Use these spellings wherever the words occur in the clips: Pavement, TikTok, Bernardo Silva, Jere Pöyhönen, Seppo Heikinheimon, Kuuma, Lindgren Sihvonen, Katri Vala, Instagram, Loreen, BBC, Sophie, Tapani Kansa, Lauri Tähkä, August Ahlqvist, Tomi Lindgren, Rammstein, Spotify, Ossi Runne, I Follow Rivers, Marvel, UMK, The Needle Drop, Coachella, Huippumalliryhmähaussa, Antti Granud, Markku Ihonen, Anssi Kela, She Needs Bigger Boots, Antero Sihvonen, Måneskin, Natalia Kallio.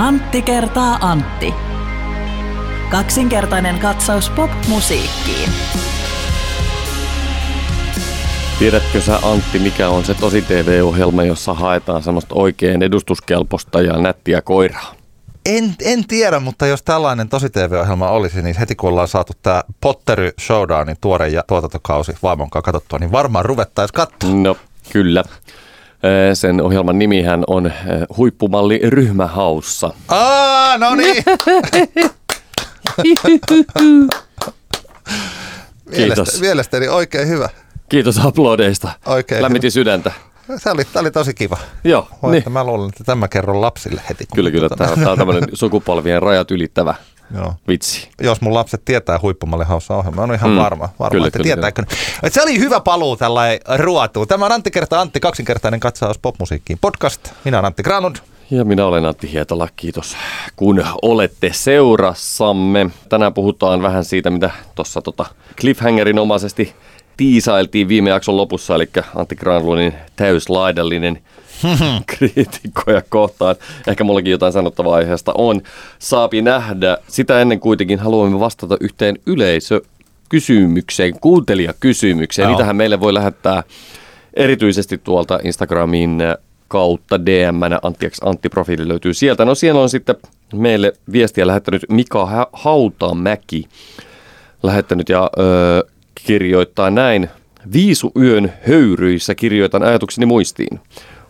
Antti kertaa Antti. Kaksinkertainen katsaus pop-musiikkiin. Tiedätkö sä, Antti, mikä on se tosi TV-ohjelma, jossa haetaan semmoista oikein edustuskelposta ja nättiä koiraa? En tiedä, mutta jos tällainen tosi TV-ohjelma olisi, niin heti kun ollaan saatu tämä Pottery Showdownin tuore ja tuotantokausi vaimonkaan katsottua, niin varmaan ruvettaisiin katsoa. No, kyllä. Sen ohjelman nimihän on Huippumalliryhmähaussa. Aa, no niin! Kiitos. Mielestäni oikein hyvä. Kiitos aplodeista. Oikein lämmitin hyvä. Sydäntä. Tämä oli tosi kiva. Joo, niin. Mä luulen, että tämä kerron lapsille heti. Kyllä. Tämä on tämmöinen sukupolvien rajat ylittävä vitsi. Jos mun lapset tietää Huippumalliryhmähaussa ohjelmaa, on ihan varma, että tietääkö. Se oli hyvä paluu tällainen ruotuun. Tämä on Antti kertaa Antti, kaksinkertainen katsaus popmusiikkiin podcast. Minä olen Antti Granud. Ja minä olen Antti Hietola. Kiitos, kun olette seurassamme. Tänään puhutaan vähän siitä, mitä tuossa cliffhangerinomaisesti tiisailtiin viime jakson lopussa, eli Antti Granlundin täyslaidallinen kriitikkoja kohtaan. Ehkä mullakin jotain sanottavaa aiheesta on. Saapi nähdä. Sitä ennen kuitenkin haluamme vastata yhteen yleisökysymykseen, kuuntelijakysymykseen. No. Niitähän meille voi lähettää erityisesti tuolta Instagramin kautta DM-nä. Antti-profiili löytyy sieltä. No siellä on sitten meille viestiä lähettänyt Mika Hautamäki. Lähettänyt ja... kirjoittaa näin. Viisuyön höyryissä kirjoitan ajatukseni muistiin.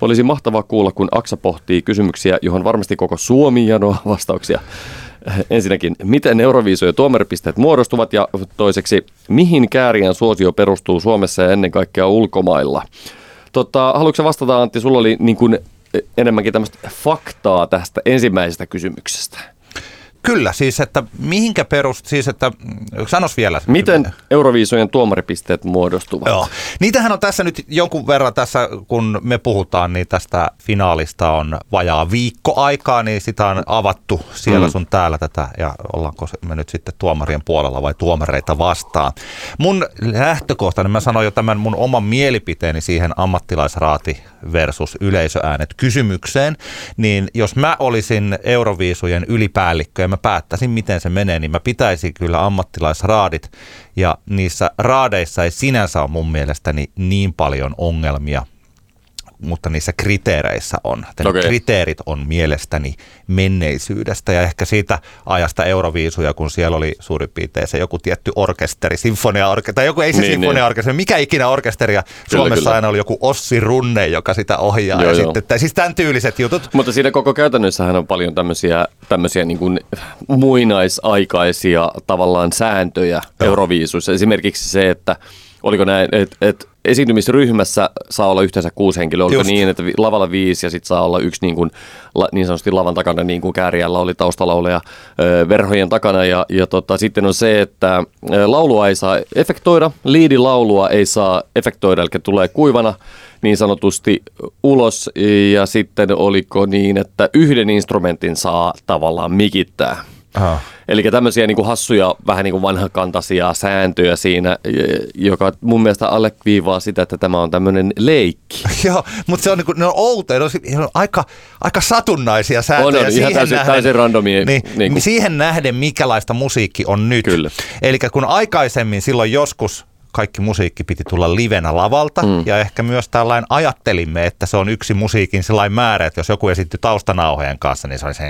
Olisi mahtavaa kuulla, kun Aksa pohtii kysymyksiä, johon varmasti koko Suomi janoaa vastauksia. Ensinnäkin, miten Euroviisujen tuomaripisteet muodostuvat? Ja toiseksi, mihin Käärijän suosio perustuu Suomessa ja ennen kaikkea ulkomailla? Haluatko vastata, Antti? Sulla oli niin kuin enemmänkin tämmöistä faktaa tästä ensimmäisestä kysymyksestä. Kyllä, siis että mihinkä sanos vielä. Miten Euroviisujen tuomaripisteet muodostuvat? Joo, niitähän on tässä nyt jonkun verran tässä, kun me puhutaan, niin tästä finaalista on vajaa viikko aikaa, niin sitä on avattu siellä sun täällä tätä, ja ollaanko me nyt sitten tuomarien puolella vai tuomareita vastaan. Mun lähtökohtani, mä sanoin jo tämän mun oman mielipiteeni siihen ammattilaisraati versus yleisöäänet kysymykseen, niin jos mä olisin Euroviisujen ylipäällikkö ja mä päättäisin, miten se menee, niin mä pitäisin kyllä ammattilaisraadit, ja niissä raadeissa ei sinänsä ole mun mielestäni niin paljon ongelmia, mutta niissä kriteereissä on. Okay. Kriteerit on mielestäni menneisyydestä ja ehkä siitä ajasta Euroviisuja, kun siellä oli suurin piirtein se joku tietty orkesteri, sinfoniaorkesteri, tai joku ei se niin, sinfoniaorkesteri, mikä ikinä orkesteri. Suomessa aina oli joku Ossi Runne, joka sitä ohjaa. Joo, ja sitten, tai siis tämän tyyliset jutut. Mutta siinä koko käytännössähän on paljon tämmöisiä niin kuin muinaisaikaisia tavallaan sääntöjä Euroviisuissa. Esimerkiksi se, että oliko näin, että esiintymisryhmässä saa olla yhteensä 6 henkilöä, oliko niin, että lavalla 5 ja sitten saa olla yksi niin sanotusti lavan takana, niin kuin Käärijällä oli taustalauleja verhojen takana. Ja sitten on se, että laulua ei saa efektoida, liidilaulua ei saa efektoida, eli tulee kuivana niin sanotusti ulos, ja sitten oliko niin, että yhden instrumentin saa tavallaan mikittää. Aha. Eli tämmöisiä niin kuin hassuja, vähän niin kuin vanhakantaisia sääntöjä siinä, joka mun mielestä alleviivaa sitä, että tämä on tämmöinen leikki. Joo, mutta se on, niin kuin, ne on outoja, ne on aika satunnaisia sääntöjä. On, ihan täysin randomia. Niin siihen nähden, mikälaista musiikki on nyt. Eli kun aikaisemmin silloin joskus kaikki musiikki piti tulla livenä lavalta, ja ehkä myös tällainen ajattelimme, että se on yksi musiikin sellainen määrä, että jos joku esittyi taustanauhojen kanssa, niin se on se.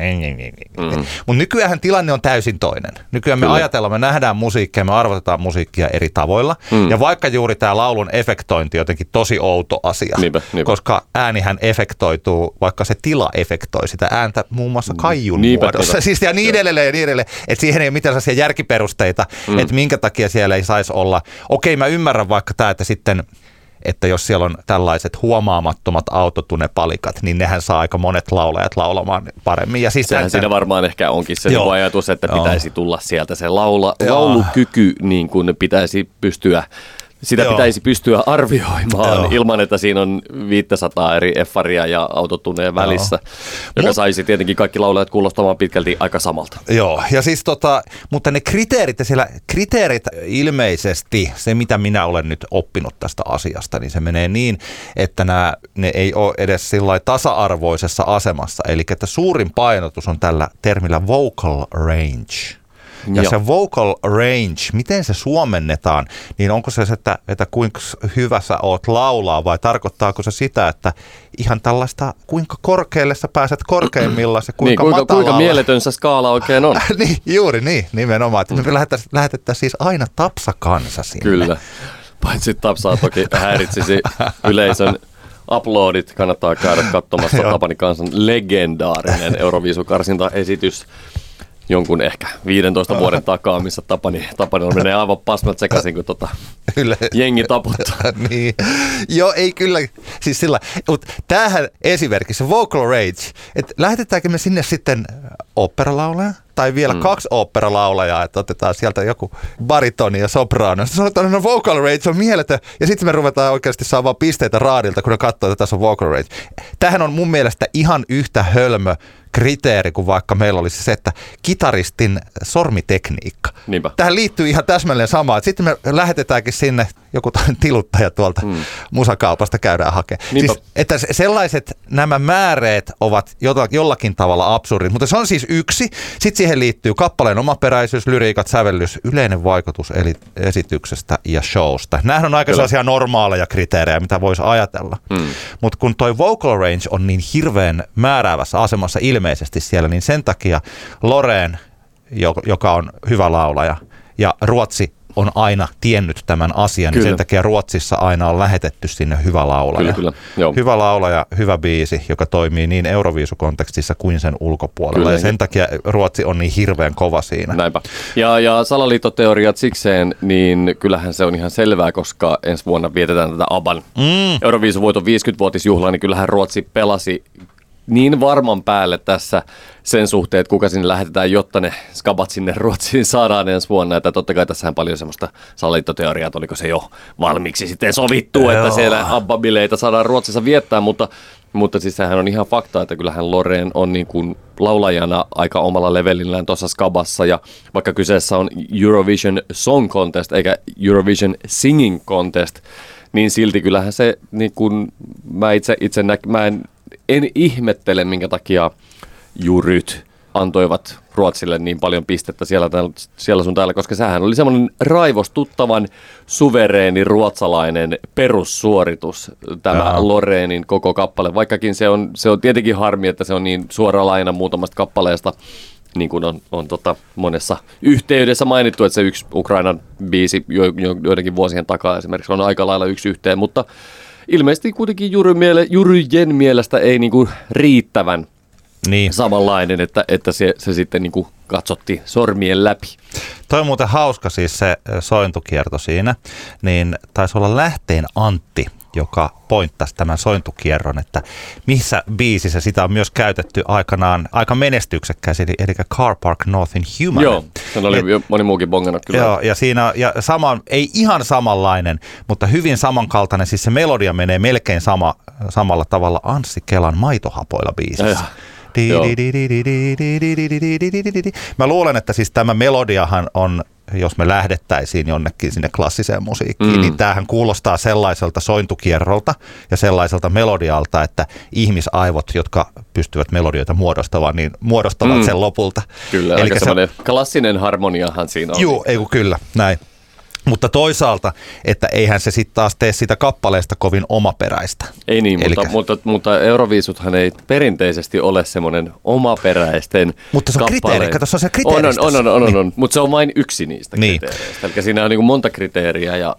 Mutta nykyään tilanne on täysin toinen. Nykyään me ajatellaan, me nähdään musiikkia, me arvotetaan musiikkia eri tavoilla, ja vaikka juuri tämä laulun efektointi jotenkin tosi outo asia, niinpä. Koska äänihän efektoituu, vaikka se tila efektoi sitä ääntä muun muassa kaijun muodossa. Siis ja niin edelleen ja niin edelleen, että siihen ei ole mitään sellaisia järkiperusteita, että minkä takia siellä ei saisi olla. Okei, mä ymmärrän vaikka tämä, että sitten, että jos siellä on tällaiset huomaamattomat autotunepalikat, niin nehän saa aika monet laulajat laulamaan paremmin. Ja siis sehän siinä varmaan ehkä onkin se ajatus, että pitäisi tulla sieltä se laulukyky, niin kuin pitäisi pystyä Sitä pitäisi pystyä arvioimaan ilman, että siinä on 500 eri effaria ja autotunneen välissä, joka saisi tietenkin kaikki laulajat kuulostamaan pitkälti aika samalta. Joo, ja siis mutta ne kriteerit, ja siellä kriteerit ilmeisesti, se mitä minä olen nyt oppinut tästä asiasta, niin se menee niin, että ne ei ole edes sillai tasa-arvoisessa asemassa. Eli että suurin painotus on tällä termillä vocal range. Ja se vocal range, miten se suomennetaan, niin onko se, että kuinka hyvä sä oot laulaa, vai tarkoittaako se sitä, että ihan tällaista, kuinka korkealle sä pääset korkeimmillaan, se kuinka matalalla. Kuinka mieletön se skaala oikein on. Niin, juuri niin, nimenomaan. Me lähetettäisiin siis aina tapsakansa sinne. Kyllä, paitsi tapsaa toki häiritsisi yleisön aplodit. Kannattaa käydä katsomassa Tapani Kansan legendaarinen Euroviisukarsintaesitys. Jonkun ehkä 15 vuoden takaa, missä Tapani menee aivan pasmat sekaisin, kun jengi taputtaa. Niin. Joo, ei kyllä. Siis sillä, mutta tämähän esimerkiksi vocal range, että lähetetäänkö me sinne sitten oopperalaulaja? Tai vielä kaksi oopperalaulajaa, että otetaan sieltä joku baritoni ja soprano. Sitten sanotaan, että vocal range on mieletön. Ja sitten me ruvetaan oikeasti saamaan pisteitä raadilta, kun ne katsoo, että tässä on vocal range. Tämähän on mun mielestä ihan yhtä hölmö kriteeri kuin vaikka meillä olisi se, että kitaristin sormitekniikka. Niinpä. Tähän liittyy ihan täsmälleen samaan. Sitten me lähetetäänkin sinne joku tiluttaja tuolta musakaupasta käydään hakemaan. Siis, että sellaiset nämä määreet ovat jollakin tavalla absurdit, mutta se on siis yksi. Sitten siihen liittyy kappaleen omaperäisyys, lyriikat, sävellys, yleinen vaikutus eli esityksestä ja showsta. Nämähän on aika sellaisia normaaleja kriteerejä, mitä voisi ajatella. Mutta kun toi vocal range on niin hirveän määräävässä asemassa ilmeisesti siellä, niin sen takia Loreen, joka on hyvä laulaja, ja Ruotsi on aina tiennyt tämän asian, niin sen takia Ruotsissa aina on lähetetty sinne hyvä laulaja. Kyllä. Hyvä laulaja, hyvä biisi, joka toimii niin Euroviisukontekstissa kuin sen ulkopuolella. Kyllä, ja sen takia Ruotsi on niin hirveän kova siinä. Näinpä. Ja salaliittoteoriat sikseen, niin kyllähän se on ihan selvää, koska ensi vuonna vietetään tätä ABBAn Euroviisuvoiton 50-vuotisjuhlaa, niin kyllähän Ruotsi pelasi niin varman päälle tässä sen suhteen, että kuka sinne lähetetään, jotta ne skabat sinne Ruotsiin saadaan ensi vuonna. Että totta kai tässähän paljon semmoista salaliittoteoriaa, että oliko se jo valmiiksi sitten sovittu, että siellä ABBA-bileitä saadaan Ruotsissa viettää. Mutta siis sehän on ihan fakta, että kyllähän Loreen on niin kuin laulajana aika omalla levelillään tuossa skabassa. Ja vaikka kyseessä on Eurovision Song Contest eikä Eurovision Singing Contest, niin silti kyllähän se, niin kuin mä en ihmettele, minkä takia juryt antoivat Ruotsille niin paljon pistettä siellä sun täällä, koska sehän oli semmoinen raivostuttavan suvereeni ruotsalainen perussuoritus, tämä Loreenin koko kappale. Vaikkakin se on tietenkin harmi, että se on niin suora laina muutamasta kappaleesta, niin kuin on monessa yhteydessä mainittu, että se yksi Ukrainan biisi joidenkin vuosien takaa esimerkiksi on aika lailla yksi yhteen, mutta ilmeisesti kuitenkin juryjen mielestä ei niinku riittävän samanlainen, että se sitten niinku katsottiin sormien läpi. Toi on muuten hauska siis se sointukierto siinä, niin taisi olla lähteen Antti, joka pointtasi tämän sointukierron, että missä biisissä sitä on myös käytetty aikanaan aika menestyksekkäisiä, eli Car Park Northin Human. Joo, sen oli moni muukin bongannut kyllä. Joo, ja siinä ei ihan samanlainen, mutta hyvin samankaltainen, siis se melodia menee melkein samalla tavalla Anssi Kelan Maitohapoilla biisissä. Mä luulen, että siis tämä melodiahan on, jos me lähdettäisiin jonnekin sinne klassiseen musiikkiin, niin tämähän kuulostaa sellaiselta sointukierrolta ja sellaiselta melodialta, että ihmisaivot, jotka pystyvät melodioita muodostamaan, niin muodostavat sen lopulta. Kyllä, eli aika semmoinen klassinen harmoniahan siinä on. Joo, eiku kyllä, näin. Mutta toisaalta, että eihän se sitten taas tee sitä kappaleesta kovin omaperäistä. Ei niin, mutta Euroviisuthan ei perinteisesti ole semmoinen omaperäisten kappaleita. Mutta se on kriteeri, kato, se on se kriteeristä. On, mutta se on vain yksi niistä kriteereistä. Eli siinä on niin kuin monta kriteeriä ja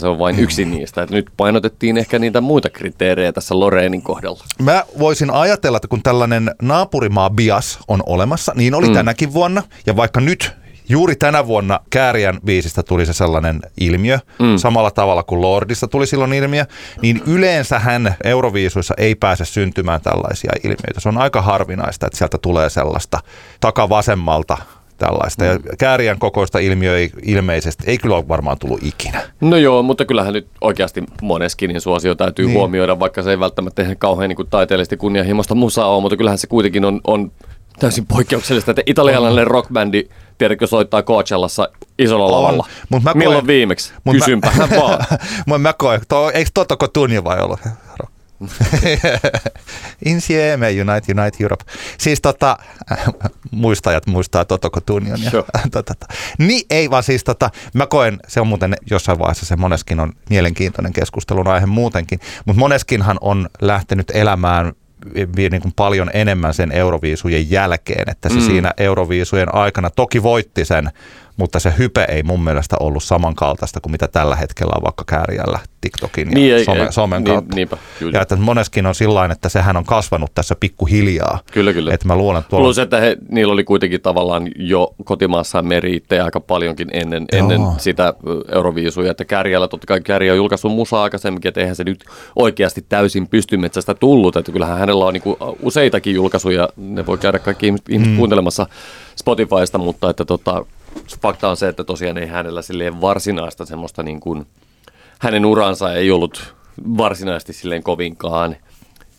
se on vain yksi niistä. Et nyt painotettiin ehkä niitä muita kriteerejä tässä Loreenin kohdalla. Mä voisin ajatella, että kun tällainen naapurimaa bias on olemassa, niin oli tänäkin vuonna ja vaikka nyt. Juuri tänä vuonna Käärijän biisistä tuli se sellainen ilmiö, samalla tavalla kuin Lordista tuli silloin ilmiö, niin yleensähän Euroviisuissa ei pääse syntymään tällaisia ilmiöitä. Se on aika harvinaista, että sieltä tulee sellaista takavasemmalta tällaista. Ja Käärijän kokoista ilmiö ei ilmeisesti, ei kyllä ole varmaan tullut ikinä. No joo, mutta kyllähän nyt oikeasti Måneskinin suosio täytyy huomioida, vaikka se ei välttämättä kauhean niin kuin taiteellisesti kunnianhimoista musaa ole, mutta kyllähän se kuitenkin on täysin poikkeuksellista, että italialainen rockbändi, tiedätkö, soittaa Coachellassa isolla lavalla. Milloin viimeksi? Kysympä vaan. Mä koen, eikö Totoko tunni vai ollut? Insieme, Unite Europe. Siis muistajat muistaa Totoko Tunnion. Niin ei vaan siis mä koen, se on muuten jossain vaiheessa se Måneskin on mielenkiintoinen keskustelun aihe muutenkin, mutta Måneskinhan on lähtenyt elämään niin kuin paljon enemmän sen Euroviisujen jälkeen, että se siinä Euroviisujen aikana toki voitti sen, mutta se hype ei mun mielestä ollut samankaltaista kuin mitä tällä hetkellä on vaikka Käärijällä TikTokin ja somen kautta. Niinpä, ja että Måneskin on sillain, että sehän on kasvanut tässä pikkuhiljaa. Kyllä. Että mä luulen, että plus, että niillä oli kuitenkin tavallaan jo kotimaassaan meriittejä aika paljonkin ennen sitä Euroviisuja. Että Käärijällä totta kai Käärijä on julkaissut musaa aikaisemminkin, että eihän se nyt oikeasti täysin pystymetsästä tullut. Että kyllähän hänellä on niinku useitakin julkaisuja, ne voi käydä kaikki ihmiset kuuntelemassa Spotifysta, mutta että fakta on se, että tosiaan ei hänellä silleen varsinaista semmoista niin kuin, hänen uransa ei ollut varsinaisesti silleen kovinkaan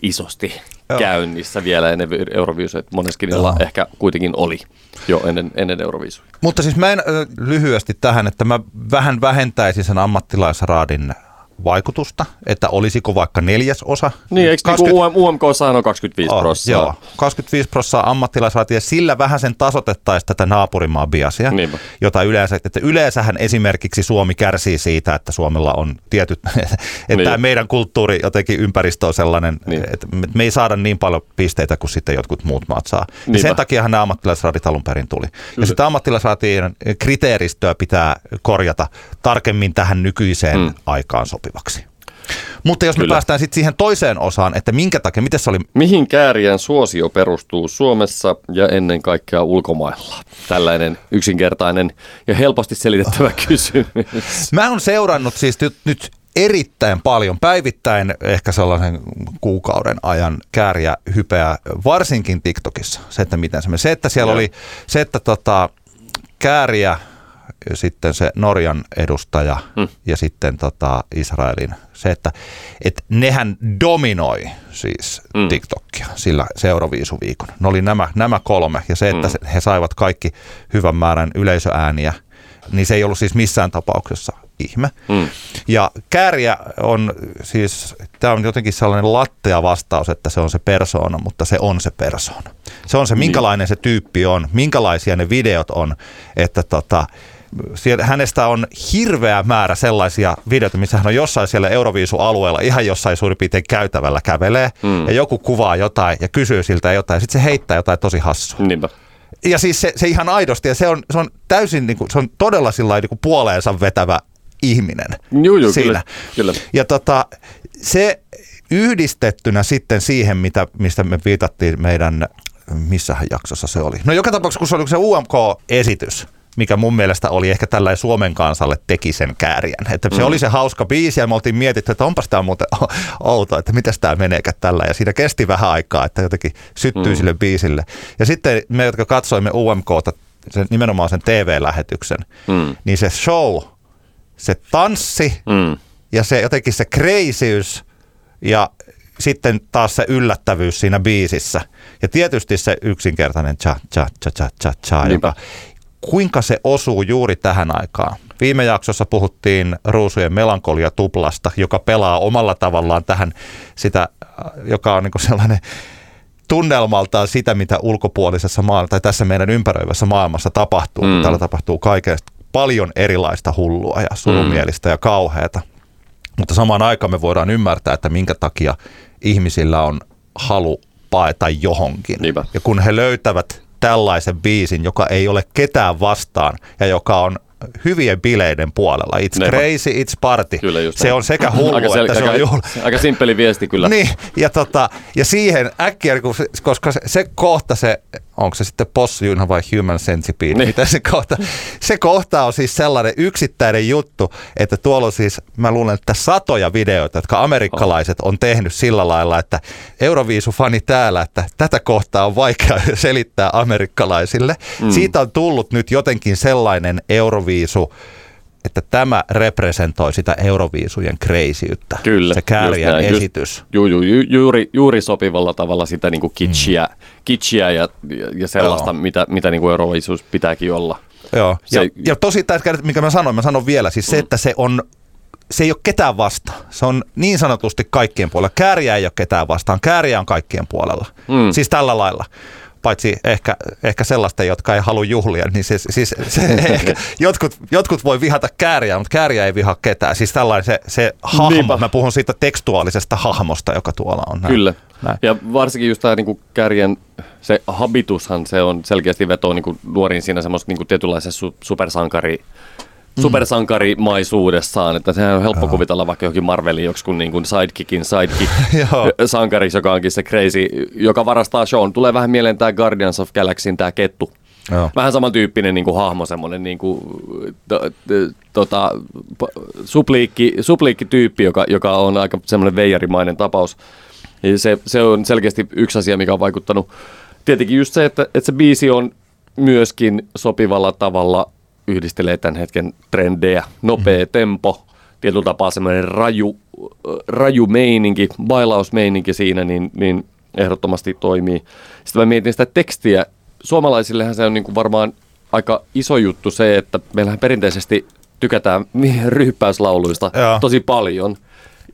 isosti käynnissä vielä ennen Euroviisuja. Måneskinilla ehkä kuitenkin oli jo ennen Euroviisuja. Mutta siis mä en lyhyesti tähän, että mä vähän vähentäisin sen ammattilaisraadin vaikutusta, että olisiko vaikka 4%. Niin, eikö niin UMK:ssahan on 25%? Joo, 25% ammattilaisraatia, ja sillä vähän sen tasotettaisiin tätä naapurimaabiasia, jota yleensähän esimerkiksi Suomi kärsii siitä, että Suomella on tietyt, että tämä meidän kulttuuri jotenkin ympäristö on sellainen, että me ei saada niin paljon pisteitä kuin sitten jotkut muut maat saa. Ja sen takiahan nämä ammattilaisraadit alun perin tuli. Ja sitä ammattilaisraatien kriteeristöä pitää korjata tarkemmin tähän nykyiseen aikaan sopii. Mutta jos me päästään sitten siihen toiseen osaan, että minkä takia, miten se oli? Mihin Käärijän suosio perustuu Suomessa ja ennen kaikkea ulkomailla? Tällainen yksinkertainen ja helposti selitettävä kysymys. Mä oon seurannut siis nyt erittäin paljon päivittäin, ehkä sellaisen kuukauden ajan Käärijä hypeää, varsinkin TikTokissa. Se, että miten se meni. Se, että siellä oli, se, että Käärijä, sitten se Norjan edustaja ja sitten Israelin. Se, että nehän dominoi siis TikTokia sillä Euroviisuviikon. Ne oli nämä kolme ja se, että he saivat kaikki hyvän määrän yleisöääniä, niin se ei ollut siis missään tapauksessa ihme. Ja Käärijä on siis, tämä on jotenkin sellainen lattea vastaus, että se on se persoona, mutta se on se persoona. Se on se, minkälainen se tyyppi on, minkälaisia ne videot on, että hänestä on hirveä määrä sellaisia videoita, missä hän on jossain siellä Euroviisu-alueella, ihan jossain suurin piirtein käytävällä kävelee, ja joku kuvaa jotain ja kysyy siltä jotain, ja sitten se heittää jotain tosi hassua. Niinpä. Ja siis se ihan aidosti, ja se on täysin, niin kuin, se on todella sillain niin kuin puoleensa vetävä ihminen. Joo, siinä. Kyllä. Ja se yhdistettynä sitten siihen, mistä me viitattiin meidän, missähän jaksossa se oli. No joka tapauksessa, kun se oli se UMK-esitys, mikä mun mielestä oli ehkä tällainen Suomen kansalle teki sen Käärijän. Että se oli se hauska biisi ja me oltiin mietitty, että onpas tämä muuten outo, että mitäs tämä meneekään tällä. Ja siinä kesti vähän aikaa, että jotenkin syttyi sille biisille. Ja sitten me, jotka katsoimme UMK:ta, nimenomaan sen TV-lähetyksen, niin se show, se tanssi ja se jotenkin se kreisyys ja sitten taas se yllättävyys siinä biisissä. Ja tietysti se yksinkertainen cha-cha-cha-cha-cha, joka kuinka se osuu juuri tähän aikaan. Viime jaksossa puhuttiin Ruusujen melankolia tuplasta, joka pelaa omalla tavallaan tähän sitä, joka on niin kuin sellainen tunnelmaltaan sitä, mitä ulkopuolisessa maailmassa tai tässä meidän ympäröivässä maailmassa tapahtuu. Täällä tapahtuu kaikesta paljon erilaista hullua ja surumielistä ja kauheata. Mutta samaan aikaan me voidaan ymmärtää, että minkä takia ihmisillä on halu paeta johonkin. Niinpä. Ja kun he löytävät tällaisen biisin, joka ei ole ketään vastaan ja joka on hyvien bileiden puolella. It's crazy, it's party. Kyllä, se on sekä hullu, että se on juhla. Aika simppeli viesti kyllä. Niin, ja siihen äkkiä, koska se kohta se onko se sitten possujuna vai human centipede, niin. Mitä se kohta? Se kohta on siis sellainen yksittäinen juttu, että tuolla on siis, mä luulen, että satoja videoita, jotka amerikkalaiset on tehnyt sillä lailla, että Euroviisufani täällä, että tätä kohtaa on vaikea selittää amerikkalaisille. Mm. Siitä on tullut nyt jotenkin sellainen Euroviisu, että tämä representoi sitä Euroviisujen kreisiyttä, kyllä, se Käärijän esitys. Juuri sopivalla tavalla sitä niin kuin kitschiä ja sellaista, mitä niin kuin Euroviisuus pitääkin olla. Joo. Se, ja tosi tärkeää, minkä mä sanon vielä, siis se, että se ei ole ketään vastaan. Se on niin sanotusti kaikkien puolella. Käärijä ei ole ketään vastaan, Käärijä on kaikkien puolella, siis tällä lailla. Paitsi ehkä sellaista, jotka ei halua juhlia, niin siis ehkä jotkut voi vihata Käärijää, mutta Käärijä ei vihaa ketään. Siis tällainen se hahmo, niinpä. Mä puhun siitä tekstuaalisesta hahmosta, joka tuolla on. Näin. Kyllä. Näin. Ja varsinkin just tämä niin Käärijän se habitushan, se on selkeästi vetoo niin nuoriin siinä semmoista niin tietynlaisessa supersankarimaisuudessaan, että sehän on helppo kuvitella vaikka johonkin Marvelin joksikun niin kuin sidekick sankariksi, joka onkin se crazy, joka varastaa shown. Tulee vähän mieleen tämä Guardians of Galaxyn tämä kettu. Joo. Vähän samantyyppinen niin kuin hahmo, semmoinen niin kuin, supliikkityyppi, joka on aika semmoinen veijarimainen tapaus. Se on selkeästi yksi asia, mikä on vaikuttanut. Tietenkin just se, että se biisi on myöskin sopivalla tavalla yhdistelee tämän hetken trendejä. Nopea tempo, tietyllä tapaa semmoinen raju meininki, bailausmeininki siinä, niin ehdottomasti toimii. Sitten mä mietin sitä tekstiä. Suomalaisillehän se on niin kuin varmaan aika iso juttu se, että meillähän perinteisesti tykätään ryyppäyslauluista tosi paljon.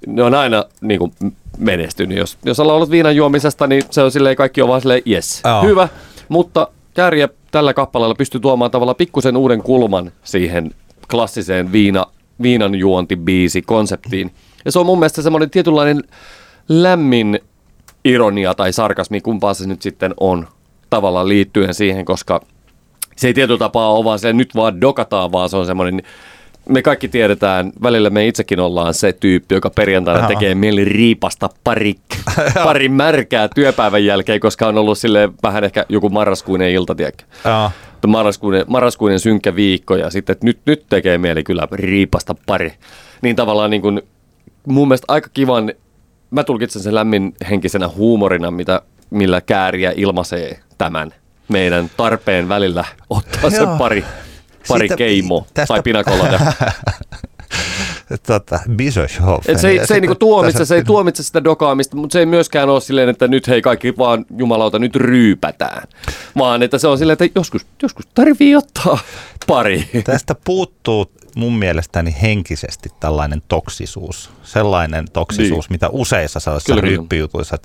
Ne on aina niin kuin menestynyt. Jos ollaan ollut viinan juomisesta, niin se on silleen, kaikki on vaan silleen yes, hyvä, mutta Käärijä tällä kappaleella pystyy tuomaan tavallaan pikkusen uuden kulman siihen klassiseen viinanjuontibiisi-konseptiin. Ja se on mun mielestä semmoinen tietynlainen lämmin ironia tai sarkasmi, kumpaa se nyt sitten on tavallaan liittyen siihen, koska se ei tietyllä tapaa ole vaan se nyt vaan dokataan, vaan se on semmoinen, me kaikki tiedetään, välillä me itsekin ollaan se tyyppi, joka perjantaina tekee mieli riipasta pari märkää työpäivän jälkeen, koska on ollut silleen vähän ehkä joku marraskuinen ilta, tiedäkö? Marraskuinen synkkä viikko ja sitten, että nyt tekee mieli kyllä riipasta pari. Niin tavallaan niin kuin, mun mielestä aika kivan, mä tulkitsen sen lämminhenkisenä huumorina, millä Käärijä ilmaisee tämän meidän tarpeen välillä ottaa se pari keimo tai pinakolaita. Se ei tuomitse sitä dokaamista, mutta se ei myöskään ole silleen, että nyt hei kaikki vaan jumalauta nyt ryypätään. Vaan että se on silleen, että joskus tarvii ottaa pari. Tästä puuttuu mun mielestäni henkisesti tällainen toksisuus. Sellainen toksisuus, mitä useissa sellaisissa ryyppijutuissa,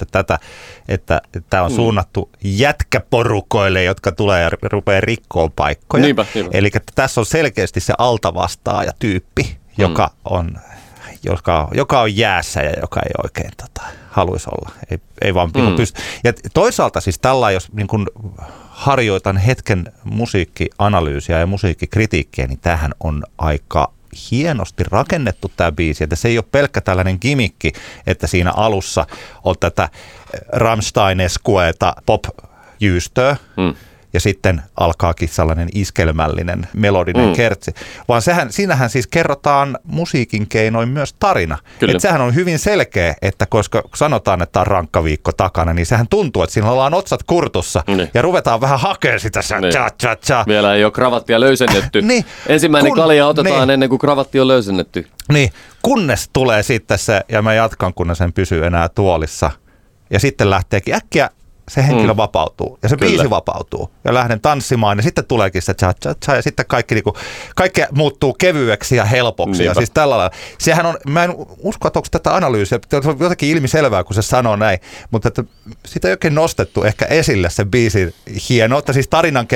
että tämä on suunnattu jätkäporukoille, jotka tulee ja rupeaa rikkoon paikkoja. Niinpä. Eli tässä on selkeästi se altavastaaja tyyppi, joka on jäässä ja joka ei oikein haluaisi olla. Ei vaan pysty. Ja toisaalta siis tällä, jos niin kun harjoitan hetken musiikkianalyysiä ja musiikkikritiikkiä, niin tämähän on aika hienosti rakennettu tämä biisi, että se ei ole pelkkä tällainen gimikki, että siinä alussa on tätä Rammstein-eskueta pop-jyystöä, ja sitten alkaakin sellainen iskelmällinen, melodinen kertsi. Vaan siinähän siis kerrotaan musiikin keinoin myös tarina. Että sehän on hyvin selkeä, että koska sanotaan, että on rankka viikko takana, niin sehän tuntuu, että siinä ollaan otsat kurtussa ja ruvetaan vähän hakemaan sitä. Vielä ei ole kravattia löysennetty. Niin, ensimmäinen kalja otetaan ennen kuin kravatti on löysennetty. Niin, kunnes tulee sitten se, ja mä jatkan, kunnes sen pysyy enää tuolissa. Ja sitten lähteekin äkkiä. Se henkilö vapautuu ja se biisi vapautuu ja lähden tanssimaan ja sitten tuleekin se cha-cha-cha ja sitten kaikki muuttuu kevyeksi ja helpoksi. Niinpä. Ja siis tällä lailla. Sehän on, mä en usko, että onko tätä analyysiä, se on jotenkin ilmiselvää, kun se sanoo näin, mutta että sitä ei oikein nostettu ehkä esille se biisin hienoutta, siis tarinan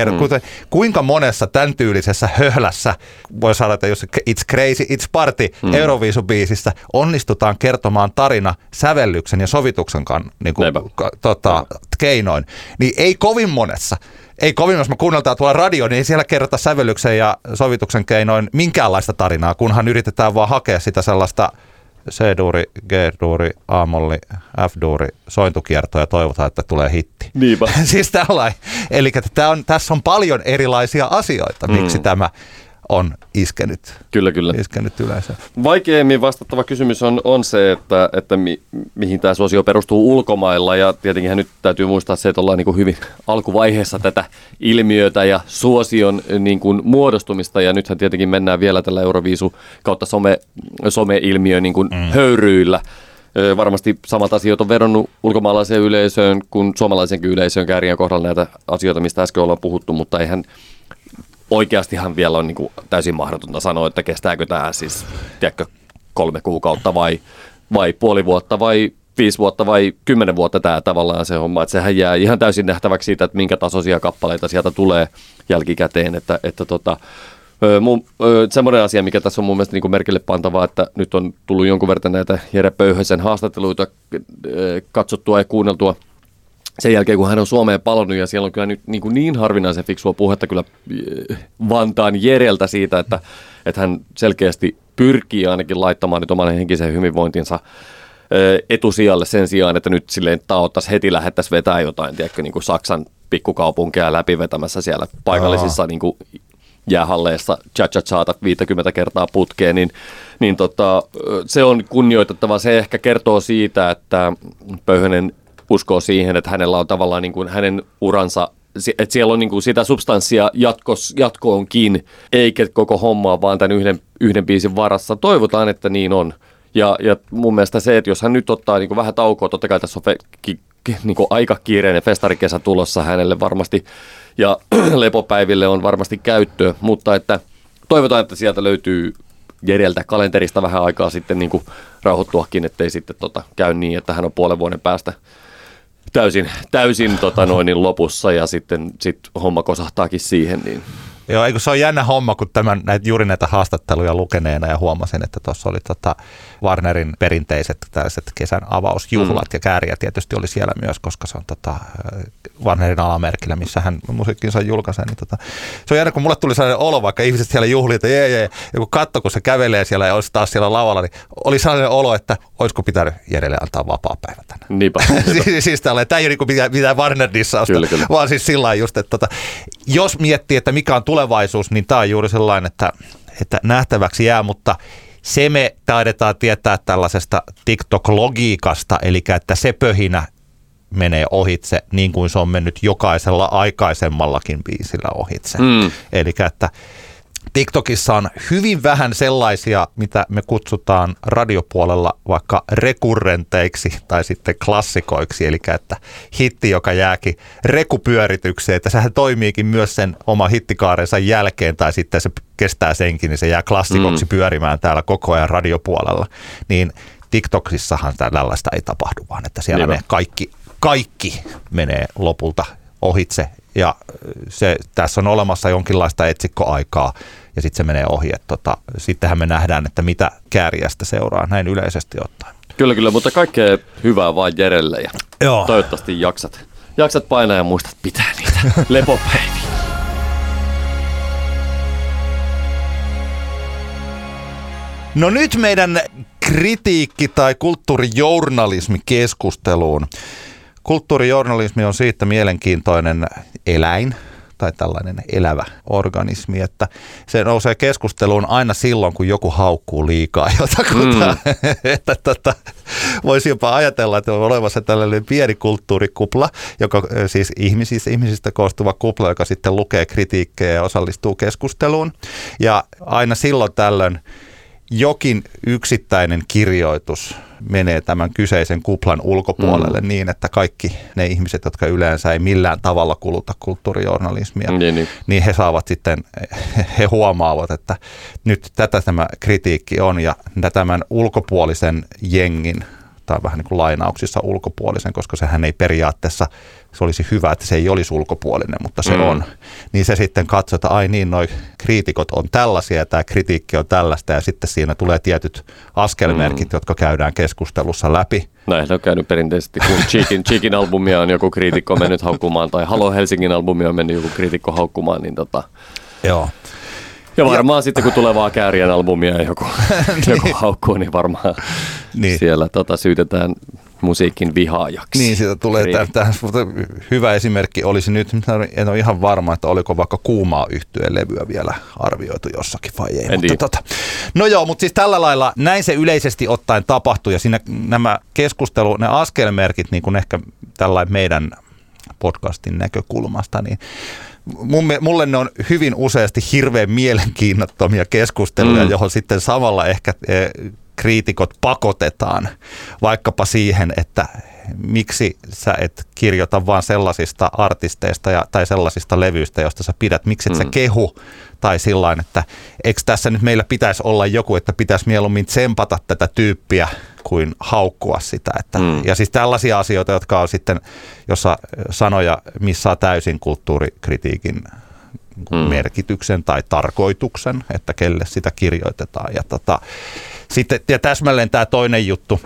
kuinka monessa tämän tyylisessä höhlässä voi sanoa, että jos It's Crazy, It's Party Euroviisubiisissä onnistutaan kertomaan tarina sävellyksen ja sovituksen keinoin, niin ei kovin monessa. Mä kuunneltaan tuolla radio, niin ei siellä kerrota sävellyksen ja sovituksen keinoin minkäänlaista tarinaa, kunhan yritetään vaan hakea sitä sellaista C-duuri, G-duuri, A-molli, F-duuri, sointukierto ja toivotaan, että tulee hitti. Niinpä. Siis tällainen. Eli tässä on paljon erilaisia asioita, miksi tämä on iskenyt. Kyllä. Iskenyt yleensä. Vaikeimmin vastattava kysymys on se, että mihin tämä suosio perustuu ulkomailla. Ja tietenkin nyt täytyy muistaa se, että ollaan niin kuin hyvin alkuvaiheessa tätä ilmiötä ja suosion niin kuin muodostumista. Ja nythän tietenkin mennään vielä tällä Euroviisu kautta some-ilmiö niin kuin höyryillä. Varmasti samat asiat on vedonnut ulkomaalaiseen yleisöön kuin suomalaisenkin yleisöön Käärijän kohdalla näitä asioita, mistä äsken ollaan puhuttu, mutta eihän... Oikeastihan vielä on niin kuin täysin mahdotonta sanoa, että kestääkö tämä siis tiedätkö, 3 kuukautta vai puoli vuotta vai 5 vuotta vai 10 vuotta tämä tavallaan se homma. Että sehän jää ihan täysin nähtäväksi siitä, että minkä tasoisia kappaleita sieltä tulee jälkikäteen. Semmoinen asia, mikä tässä on mun mielestä niin kuin merkille pantavaa, että nyt on tullut jonkun verran näitä Jere Pöyhösen haastatteluita katsottua ja kuunneltua. Sen jälkeen, kun hän on Suomeen palannut ja siellä on kyllä nyt niin harvinaisen fiksua puhetta kyllä Vantaan Jereltä siitä, että hän selkeästi pyrkii ainakin laittamaan nyt oman henkisen hyvinvointinsa etusijalle sen sijaan, että nyt silleen taottaisiin heti lähettäisiin vetää jotain, tiedätkö, niin kuin Saksan pikkukaupunkeja läpivetämässä siellä paikallisissa niin kuin jäähalleissa cha-cha-chaata 50 kertaa putkeen, niin, se on kunnioitettava. Se ehkä kertoo siitä, että Pöyhönen uskoo siihen, että hänellä on tavallaan niin kuin hänen uransa, että siellä on niin kuin sitä substanssia jatkoonkin, eikä koko hommaa vaan tämän yhden biisin varassa. Toivotaan, että niin on. Ja mun mielestä se, että jos hän nyt ottaa niin kuin vähän taukoa, totta kai tässä on niin kuin aika kiireinen festarikesä tulossa hänelle varmasti, ja lepopäiville on varmasti käyttöä, mutta että toivotaan, että sieltä löytyy Jereltä kalenterista vähän aikaa sitten niin kuin rauhoittuakin, ettei sitten käy niin, että hän on puolen vuoden päästä täysin lopussa ja sitten homma kosahtaakin siihen. Niin. Joo, eikö se on jännä homma, kun juuri näitä haastatteluja lukeneena ja huomasin, että tuossa oli Warnerin perinteiset tällaiset kesän avausjuhlat ja Käärijä tietysti oli siellä myös, koska se on Warnerin alamerkillä, missä hän musiikkinsa julkaisee. Niin se on jännä, kun mulle tuli sellainen olo, vaikka ihmiset siellä juhlivat, että jee. Ja kun katsoi, kun se kävelee siellä ja olisi taas siellä lavalla, niin oli sellainen olo, että olisiko pitänyt Jerelle antaa vapaapäivä tänään. Niinpä. siis tällainen, tämä ei ole mitään Warner-dissausta, vaan siis sillä just, että jos miettii, että mikä on tulevaisuus, niin tämä on juuri sellainen, että nähtäväksi jää, mutta se me taidetaan tietää tällaisesta TikTok-logiikasta, eli että se pöhinä menee ohitse, niin kuin se on mennyt jokaisella aikaisemmallakin biisillä ohitse. Eli että TikTokissa on hyvin vähän sellaisia, mitä me kutsutaan radiopuolella vaikka rekurrenteiksi tai sitten klassikoiksi, eli että hitti, joka jääkin rekupyöritykseen, että sehän toimiikin myös sen oman hittikaarensa jälkeen tai sitten se kestää senkin, niin se jää klassikoksi pyörimään täällä koko ajan radiopuolella. Niin TikToksissahan tällaista ei tapahdu, vaan että siellä ne kaikki menee lopulta ohitse. Ja tässä on olemassa jonkinlaista etsikkoaikaa ja sitten se menee ohi. Sittenhän me nähdään, että mitä Käärijästä seuraa näin yleisesti ottaen. Kyllä, mutta kaikkea hyvää vaan Jerelle ja toivottavasti jaksat painaa ja muistat pitää niitä lepopäiviä. No nyt meidän kritiikki- tai kulttuurijournalismikeskusteluun. Kulttuurijournalismi on siitä mielenkiintoinen eläin tai tällainen elävä organismi, että se nousee keskusteluun aina silloin, kun joku haukkuu liikaa jotakuta. Voisi jopa ajatella, että on olemassa tällainen pieni kulttuurikupla, joka siis ihmisistä koostuva kupla, joka sitten lukee kritiikkejä ja osallistuu keskusteluun. Ja aina silloin tällöin jokin yksittäinen kirjoitus menee tämän kyseisen kuplan ulkopuolelle niin, että kaikki ne ihmiset, jotka yleensä ei millään tavalla kuluta kulttuurijournalismia, niin he saavat sitten, he huomaavat, että nyt tätä tämä kritiikki on ja tämän ulkopuolisen jengin, tai vähän niin kuin lainauksissa ulkopuolisen, koska sehän ei periaatteessa, se olisi hyvä, että se ei olisi ulkopuolinen, mutta se on. Niin se sitten katsoo, että ai niin, noi kriitikot on tällaisia ja tämä kritiikki on tällaista ja sitten siinä tulee tietyt askelmerkit, jotka käydään keskustelussa läpi. Näin on käynyt perinteisesti, kun Cheekin albumia on joku kriitikko mennyt haukkumaan tai Halo Helsingin albumia on mennyt joku kriitikko haukkumaan, niin Joo. Ja varmaan sitten kun tulee vaan Käärijän albumia joku haukkuu, niin varmaan siellä syytetään musiikin vihaajaksi. Niin, siitä tulee hyvä esimerkki olisi nyt, en ole ihan varma, että oliko vaikka Kuumaa yhtyeen levyä vielä arvioitu jossakin vai ei. Mutta no joo, mutta siis tällä lailla näin se yleisesti ottaen tapahtuu ja siinä nämä keskustelu, ne askelmerkit, niin kuin ehkä tällainen meidän podcastin näkökulmasta, niin mulle ne on hyvin useasti hirveän mielenkiinnottomia keskusteluja, johon sitten samalla ehkä kriitikot pakotetaan vaikkapa siihen, että miksi sä et kirjoita vaan sellaisista artisteista tai sellaisista levyistä, josta sä pidät, miksi et sä kehu tai sillain, että eikö tässä nyt meillä pitäisi olla joku, että pitäisi mieluummin tsempata tätä tyyppiä kuin haukkua sitä. Että, ja siis tällaisia asioita, jotka on sitten, jossa sanoja missaa täysin kulttuurikritiikin merkityksen tai tarkoituksen, että kelle sitä kirjoitetaan. Sitten, ja täsmälleen tämä toinen juttu,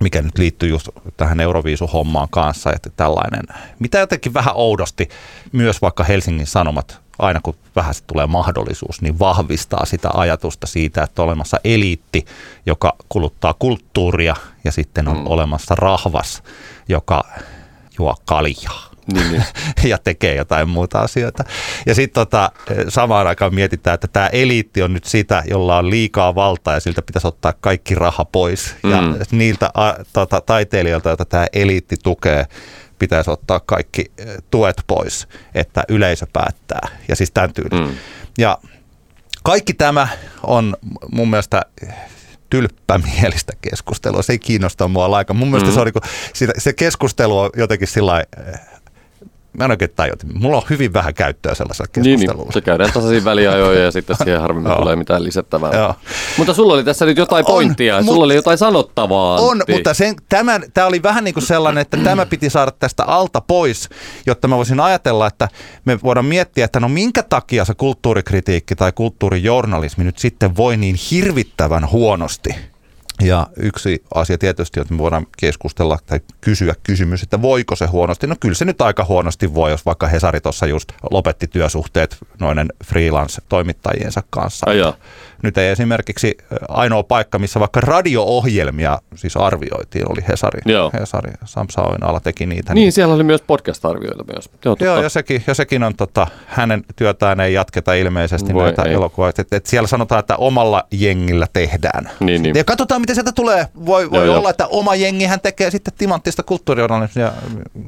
mikä nyt liittyy just tähän Euroviisu-hommaan kanssa, että tällainen, mitä jotenkin vähän oudosti myös vaikka Helsingin Sanomat, aina kun vähän tulee mahdollisuus, niin vahvistaa sitä ajatusta siitä, että on olemassa eliitti, joka kuluttaa kulttuuria, ja sitten on olemassa rahvas, joka juo kaljaa. Niin. Ja tekee jotain muuta asioita. Ja sitten samaan aikaan mietitään, että tämä eliitti on nyt sitä, jolla on liikaa valtaa ja siltä pitäisi ottaa kaikki raha pois. Ja niiltä taiteilijoilta, joita tämä eliitti tukee, pitäisi ottaa kaikki tuet pois, että yleisö päättää. Ja siis tämän tyyli. Ja kaikki tämä on mun mielestä tylppämielistä keskustelua. Se ei kiinnosta mua lainkaan. Mun mielestä se keskustelu on jotenkin sillä mä en oikein tajua. Mulla on hyvin vähän käyttöä sellaisella keskustelulla. Niin, se käydään tasaisin väliajoja ja sitten siihen harvemmin tulee mitään lisättävää. Joo. Mutta sulla oli tässä nyt jotain pointtia. Sulla oli jotain sanottavaa. On, mutta tämä oli vähän niin kuin sellainen, että tämä piti saada tästä alta pois, jotta mä voisin ajatella, että me voidaan miettiä, että no minkä takia se kulttuurikritiikki tai kulttuurijournalismi nyt sitten voi niin hirvittävän huonosti. Ja yksi asia tietysti, että me voidaan keskustella tai kysyä kysymys, että voiko se huonosti? No kyllä se nyt aika huonosti voi, jos vaikka Hesari tuossa just lopetti työsuhteet noiden freelance-toimittajiensa kanssa. Nyt ei esimerkiksi ainoa paikka, missä vaikka radio-ohjelmia siis arvioitiin, oli Hesari. Hesari Samsaoin ala teki niitä. Niin, siellä oli myös podcast-arvioita myös. Joo, ja sekin on, hänen työtään ei jatketa ilmeisesti näitä elokuvia. Siellä sanotaan, että omalla jengillä tehdään. Niin. Ja katsotaan, miten sieltä tulee. Voi olla, että oma jengihän tekee sitten timanttista kulttuurijournalismia,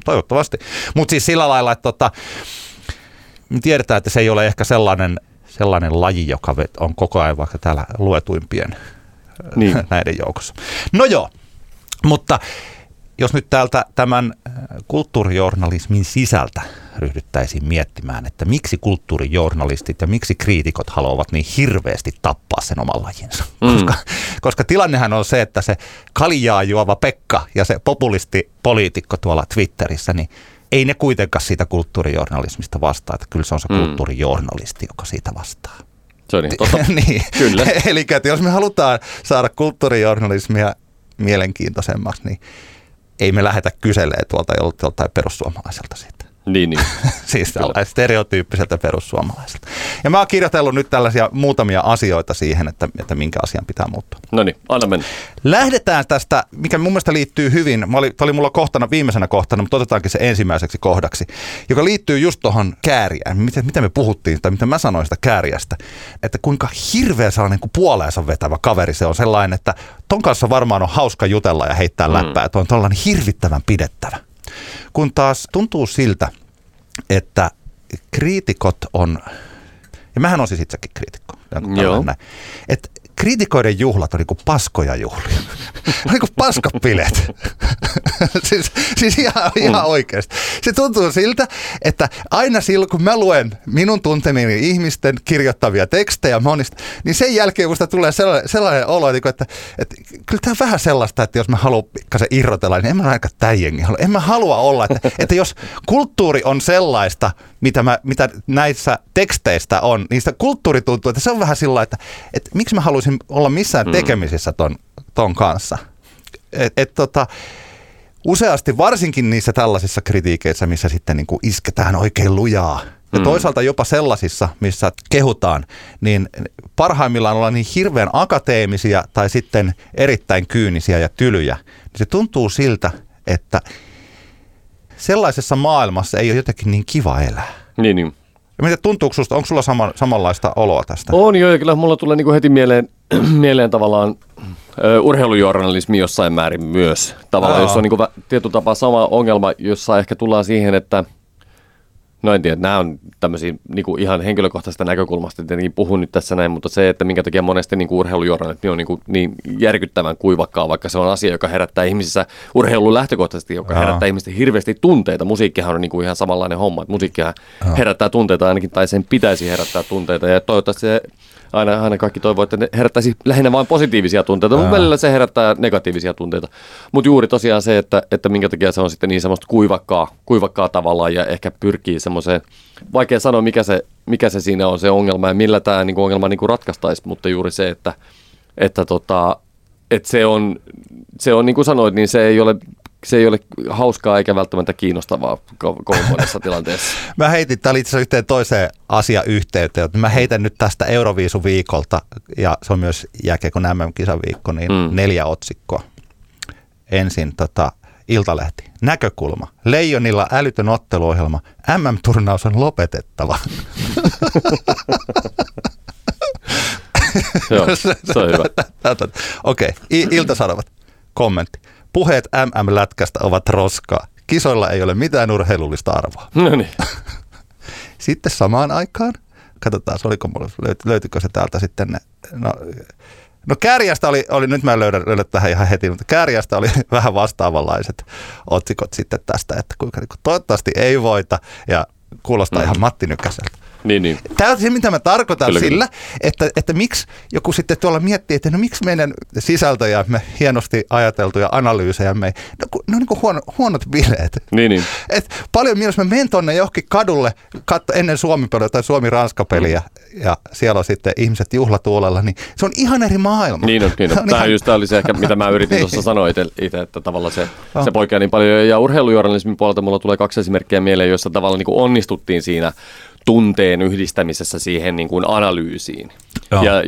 toivottavasti. Mutta siis sillä lailla, että tiedetään, että se ei ole ehkä sellainen laji, joka on koko ajan vaikka täällä luetuimpien näiden joukossa. No joo, mutta jos nyt täältä tämän kulttuurijournalismin sisältä ryhdyttäisiin miettimään, että miksi kulttuurijournalistit ja miksi kriitikot haluavat niin hirveästi tappaa sen oman lajinsa. Koska tilannehan on se, että se kaljaa juova Pekka ja se populistipoliitikko tuolla Twitterissä, niin ei ne kuitenkaan siitä kulttuurijournalismista vastaa, että kyllä se on se kulttuurijournalisti, joka siitä vastaa. Se on niin, totta. Niin. Kyllä. Eli jos me halutaan saada kulttuurijournalismia mielenkiintoisemmaksi, niin ei me lähdetä kyselemään joltain perussuomalaiselta siitä. Niin. Siis tällainen stereotyyppiseltä perussuomalaiselta. Ja mä oon kirjoitellut nyt tällaisia muutamia asioita siihen, että minkä asian pitää muuttua. No niin, anna mennä. Lähdetään tästä, mikä mun mielestä liittyy hyvin. Tämä oli mulla viimeisenä kohtana, mutta otetaankin se ensimmäiseksi kohdaksi, joka liittyy just tuohon Käärijään. Mitä me puhuttiin, tai mitä mä sanoin sitä Käärijästä. Että kuinka hirveä sellainen kuin puoleensa vetävä kaveri se on sellainen, että ton kanssa varmaan on hauska jutella ja heittää läppää. Tuo on tollainen hirvittävän pidettävä. Kun taas tuntuu siltä, että kriitikot on, ja mähän on siis itsekin kriitikko, että kriitikoiden juhlat on niin kuin paskoja juhlia, on niin kuin paskapileet, siis ihan oikeasti. Se tuntuu siltä, että aina silloin kun mä luen minun tuntemieni ihmisten kirjoittavia tekstejä monista, niin sen jälkeen musta tulee sellainen olo, että kyllä tämä on vähän sellaista, että jos mä haluan pikkasen irrotella, niin en mä ainakaan tämän jengi halua. En mä halua olla, että jos kulttuuri on sellaista, mitä näissä teksteistä on, niin sitä kulttuuri tuntuu, että se on vähän sillä lailla, että miksi mä haluaisin olla missään tekemisissä ton kanssa. Useasti varsinkin niissä tällaisissa kritiikeissä, missä sitten niin kuin isketään oikein lujaa Ja toisaalta jopa sellaisissa, missä kehutaan, niin parhaimmillaan ollaan niin hirveän akateemisia tai sitten erittäin kyynisiä ja tylyjä. Se tuntuu siltä, että sellaisessa maailmassa ei ole jotenkin niin kiva elää. Niin. Miten tuntuuko susta? Onko sulla samanlaista oloa tästä? On joo, ja kyllä mulla tulee niinku heti mieleen tavallaan urheilujournalismi jossain määrin myös. Tavallaan, jos on niinku tietyllä tapaa sama ongelma, jossa ehkä tullaan siihen, että no en tiedä, nämä on tämmöisiä niinku ihan henkilökohtaisesta näkökulmasta, tietenkin puhun nyt tässä näin, mutta se, että minkä takia monesti niinku urheilujournalismi on niinku niin järkyttävän kuivakkaa, vaikka se on asia, joka herättää ihmisissä urheilun lähtökohtaisesti, joka herättää ihmisissä hirveästi tunteita. Musiikkihan on niinku ihan samanlainen homma, että musiikkihan herättää tunteita ainakin, tai sen pitäisi herättää tunteita, ja toivottavasti se aina kaikki toivoo, että ne herättäisi lähinnä vain positiivisia tunteita, mutta välillä se herättää negatiivisia tunteita. Mutta juuri tosiaan se, että minkä takia se on sitten niin semmoista kuivakkaa tavallaan ja ehkä pyrkii semmoiseen, vaikea sanoa mikä se siinä on se ongelma ja millä tämä niinku ongelma niinku ratkaistaisi, mutta juuri se, että se on niin kuin sanoit, niin se ei ole hauskaa eikä välttämättä kiinnostavaa koulupuolessa tilanteessa. Mä heitin, tää oli itse asiassa yhteen toiseen asiayhteyteen, että mä heitän nyt tästä Euroviisuviikolta, ja se on myös jääkiekon MM-kisaviikko, niin 4 otsikkoa. Ensin Iltalehti. Näkökulma. Leijonilla älytön otteluohjelma. MM-turnaus on lopetettava. Joo, se on hyvä. Okei, Ilta-Sanomat. Kommentti. Puheet MM-lätkästä ovat roskaa. Kisoilla ei ole mitään urheilullista arvoa. No niin. Sitten samaan aikaan, katsotaan, löytyykö se täältä sitten ne, no Käärijästä oli nyt mä en löydä tähän ihan heti, mutta Käärijästä oli vähän vastaavanlaiset otsikot sitten tästä, että kuinka toivottavasti ei voita, ja kuulostaa ihan Matti Nykäseltä. Niin. Tämä on se, mitä mä tarkoitan sillä, että miksi joku sitten tuolla miettii, että no miksi meidän sisältöjämme, hienosti ajateltuja analyysejämme, ne on niin kuin huonot bileet. Niin. Et paljon mielessä mä menen tuonne johonkin kadulle ennen Suomi-peliä tai Suomi-Ranska-peliä ja siellä on sitten ihmiset juhlatuolella, niin se on ihan eri maailma. Niin on. Tämä oli se ehkä, mitä mä yritin tuossa sanoa itse, että tavallaan se poikkeaa niin paljon. Ja urheilujournalismin puolelta mulla tulee 2 esimerkkiä mieleen, joissa tavallaan niin kuin onnistuttiin siinä tunteen yhdistämisessä siihen niin kuin analyysiin. Ja